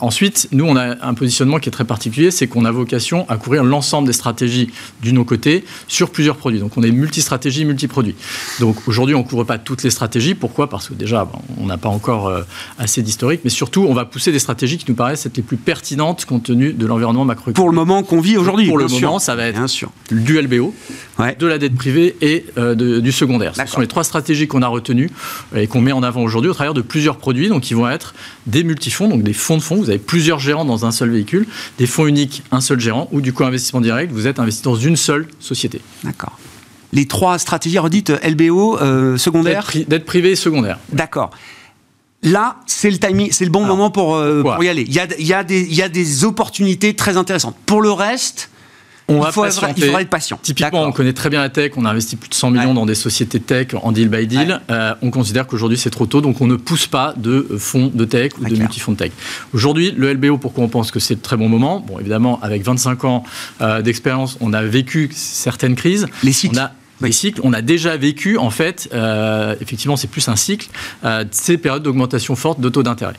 Ensuite, nous, on a un positionnement qui est très particulier, c'est qu'on a vocation à couvrir l'ensemble des stratégies du non-coté sur plusieurs produits. Donc, on est multi-stratégie, multi-produit. Donc, aujourd'hui, on ne couvre pas toutes les stratégies. Pourquoi ? Parce que déjà, on n'a pas encore assez d'historique, mais surtout, on va pousser des stratégies qui nous paraissent être les plus pertinentes compte tenu de l'environnement macroéconomique. Pour le moment qu'on vit aujourd'hui. Pour le moment, ça va être du LBO, de la dette privée et du secondaire. Ce sont les trois stratégies qu'on a retenues et qu'on met en avant aujourd'hui au travers de plusieurs produits. Donc, qui vont être des multifonds, donc des fonds de fonds. Vous avez plusieurs gérants dans un seul véhicule, des fonds uniques, un seul gérant, ou du coup investissement direct, vous êtes investi dans une seule société. D'accord. Les trois stratégies, redites LBO, secondaire, dette privée et secondaire. D'accord. Là, c'est le timing, c'est le bon moment pour y aller. Il y a des opportunités très intéressantes. Pour le reste... Il faudra être patient. Typiquement, on connaît très bien la tech. On a investi plus de 100 millions dans des sociétés tech en deal by deal. On considère qu'aujourd'hui, c'est trop tôt. Donc, on ne pousse pas de fonds de tech ou de multifonds de tech. Aujourd'hui, le LBO, pourquoi on pense que c'est le très bon moment ? Bon, évidemment, avec 25 ans d'expérience, on a vécu certaines crises. Les cycles. des cycles. On a déjà vécu, en fait, effectivement, c'est plus un cycle, ces périodes d'augmentation forte de taux d'intérêt.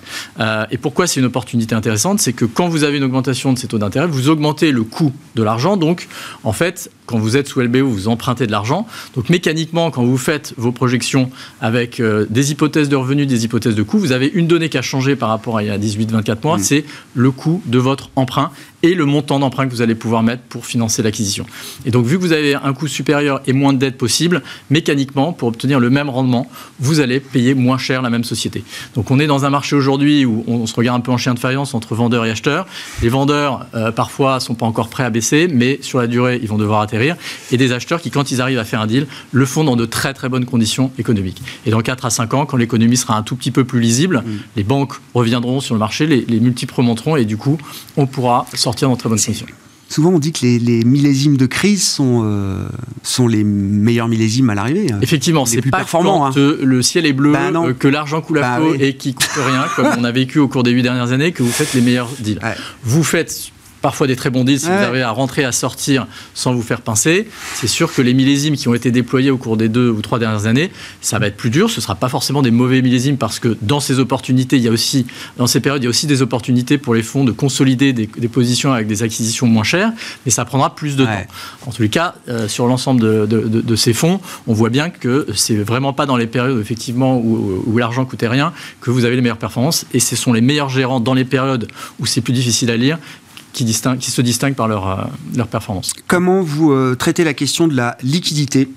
Et pourquoi c'est une opportunité intéressante? C'est que quand vous avez une augmentation de ces taux d'intérêt, vous augmentez le coût de l'argent. Donc, en fait, quand vous êtes sous LBO, vous empruntez de l'argent. Donc, mécaniquement, quand vous faites vos projections avec des hypothèses de revenus, des hypothèses de coûts, vous avez une donnée qui a changé par rapport à il y a 18-24 mois, c'est le coût de votre emprunt et le montant d'emprunt que vous allez pouvoir mettre pour financer l'acquisition. Et donc, vu que vous avez un coût supérieur et moins de dettes possible, mécaniquement, pour obtenir le même rendement, vous allez payer moins cher la même société. Donc, on est dans un marché aujourd'hui où on se regarde un peu en chien de faïence entre vendeurs et acheteurs. Les vendeurs, parfois, ne sont pas encore prêts à baisser, mais sur la durée, ils vont devoir atterrir. Et des acheteurs qui, quand ils arrivent à faire un deal, le font dans de très, très bonnes conditions économiques. Et dans 4 à 5 ans, quand l'économie sera un tout petit peu plus lisible, les banques reviendront sur le marché, les multiples remonteront et du coup, on pourra sortir dans très bonnes conditions. Souvent, on dit que les millésimes de crise sont les meilleurs millésimes à l'arrivée. Effectivement, c'est pas quand le ciel est bleu, que l'argent coule à flot et qu'il ne coûte rien, comme on a vécu au cours des 8 dernières années, que vous faites les meilleurs deals. Ouais. Vous faites parfois des très bons deals si vous arrivez à rentrer, à sortir sans vous faire pincer. C'est sûr que les millésimes qui ont été déployés au cours des 2 ou 3 dernières années, ça va être plus dur. Ce ne sera pas forcément des mauvais millésimes parce que dans ces opportunités, il y a aussi, dans ces périodes, il y a aussi des opportunités pour les fonds de consolider des positions avec des acquisitions moins chères, mais ça prendra plus de temps. En tous les cas, sur l'ensemble de ces fonds, on voit bien que c'est vraiment pas dans les périodes effectivement où l'argent coûtait rien que vous avez les meilleures performances et ce sont les meilleurs gérants dans les périodes où c'est plus difficile à lire qui se distinguent par leur performance. Comment vous traitez la question de la liquidité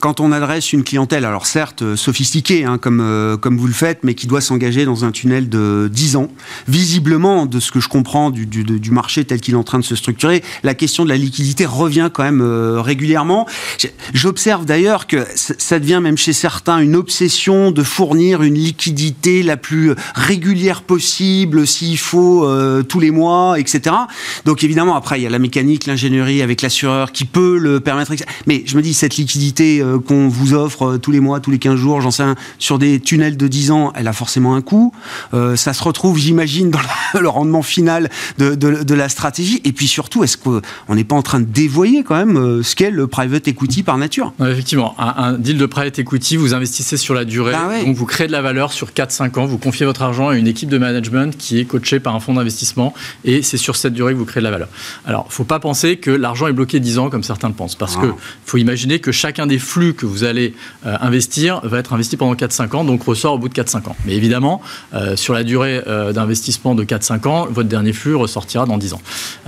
quand on adresse une clientèle, alors certes sophistiquée, hein, comme vous le faites, mais qui doit s'engager dans un tunnel de 10 ans. Visiblement, de ce que je comprends du marché tel qu'il est en train de se structurer, la question de la liquidité revient quand même régulièrement. J'observe d'ailleurs que ça devient même chez certains une obsession de fournir une liquidité la plus régulière possible, s'il faut, tous les mois, etc. Donc évidemment, après, il y a la mécanique, l'ingénierie avec l'assureur qui peut le permettre. Mais je me dis, cette liquidité qu'on vous offre tous les mois, tous les 15 jours, j'en sais rien, sur des tunnels de 10 ans, elle a forcément un coût. Ça se retrouve, j'imagine, dans le rendement final de la stratégie. Et puis surtout, est-ce qu'on n'est pas en train de dévoyer quand même ce qu'est le private equity par nature? Non, effectivement, un deal de private equity, vous investissez sur la durée, donc vous créez de la valeur sur 4-5 ans, vous confiez votre argent à une équipe de management qui est coachée par un fonds d'investissement et c'est sur cette durée que vous créez de la valeur. Alors, il ne faut pas penser que l'argent est bloqué 10 ans, comme certains le pensent, parce que faut imaginer que chacun des flux que vous allez investir va être investi pendant 4-5 ans, donc ressort au bout de 4-5 ans. Mais évidemment, sur la durée d'investissement de 4-5 ans, votre dernier flux ressortira dans 10 ans.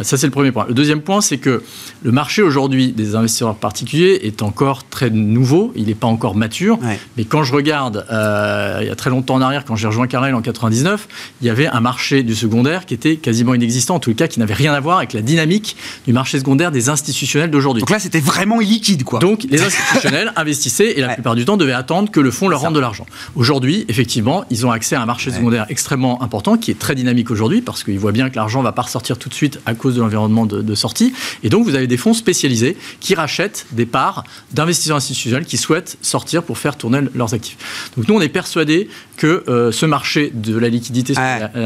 Ça, c'est le premier point. Le deuxième point, c'est que le marché aujourd'hui des investisseurs particuliers est encore très nouveau, il n'est pas encore mature, mais quand je regarde, il y a très longtemps en arrière, quand j'ai rejoint Carrel en 99, il y avait un marché du secondaire qui était quasiment inexistant, en tout cas qui n'avait rien à voir avec la dynamique du marché secondaire des institutionnels d'aujourd'hui. Donc là, c'était vraiment illiquide, quoi. Donc, les institutionnels investissaient et la plupart du temps devaient attendre que le fonds leur rende de l'argent. Aujourd'hui, effectivement, ils ont accès à un marché secondaire extrêmement important qui est très dynamique aujourd'hui parce qu'ils voient bien que l'argent ne va pas ressortir tout de suite à cause de l'environnement de sortie. Et donc, vous avez des fonds spécialisés qui rachètent des parts d'investisseurs institutionnels qui souhaitent sortir pour faire tourner leurs actifs. Donc, nous, on est persuadés que ce marché de la liquidité,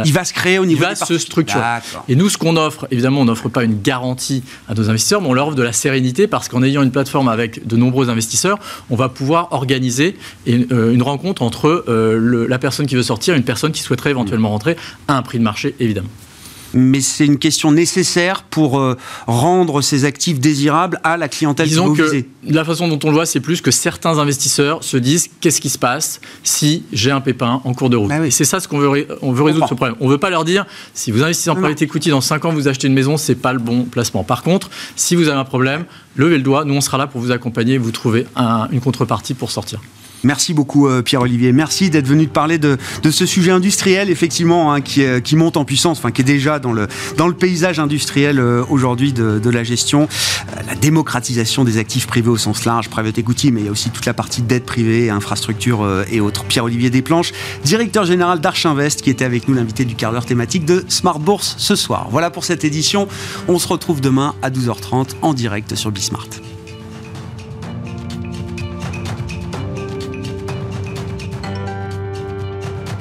il va se créer au niveau des parties. Il va se structurer. Et nous, ce qu'on offre, évidemment, on n'offre pas une garantie à nos investisseurs, mais on leur offre de la sérénité parce qu'en ayant une plateforme avec de nombreux investisseurs, on va pouvoir organiser une rencontre entre la personne qui veut sortir et une personne qui souhaiterait éventuellement rentrer à un prix de marché, évidemment. Mais c'est une question nécessaire pour rendre ces actifs désirables à la clientèle qui est visée. La façon dont on le voit, c'est plus que certains investisseurs se disent qu'est-ce qui se passe si j'ai un pépin en cours de route. Et c'est ça ce qu'on veut, on veut résoudre ce problème. On ne veut pas leur dire si vous investissez en private equity dans 5 ans, vous achetez une maison, ce n'est pas le bon placement. Par contre, si vous avez un problème, levez le doigt, nous on sera là pour vous accompagner et vous trouver une contrepartie pour sortir. Merci beaucoup Pierre-Olivier, merci d'être venu parler de ce sujet industriel effectivement qui monte en puissance, enfin qui est déjà dans le paysage industriel aujourd'hui de la gestion, la démocratisation des actifs privés au sens large, private equity, mais il y a aussi toute la partie dette privée, infrastructure et autres. Pierre-Olivier Desplanches, directeur général d'Archinvest qui était avec nous l'invité du quart d'heure thématique de Smart Bourse ce soir. Voilà pour cette édition, on se retrouve demain à 12h30 en direct sur Bsmart.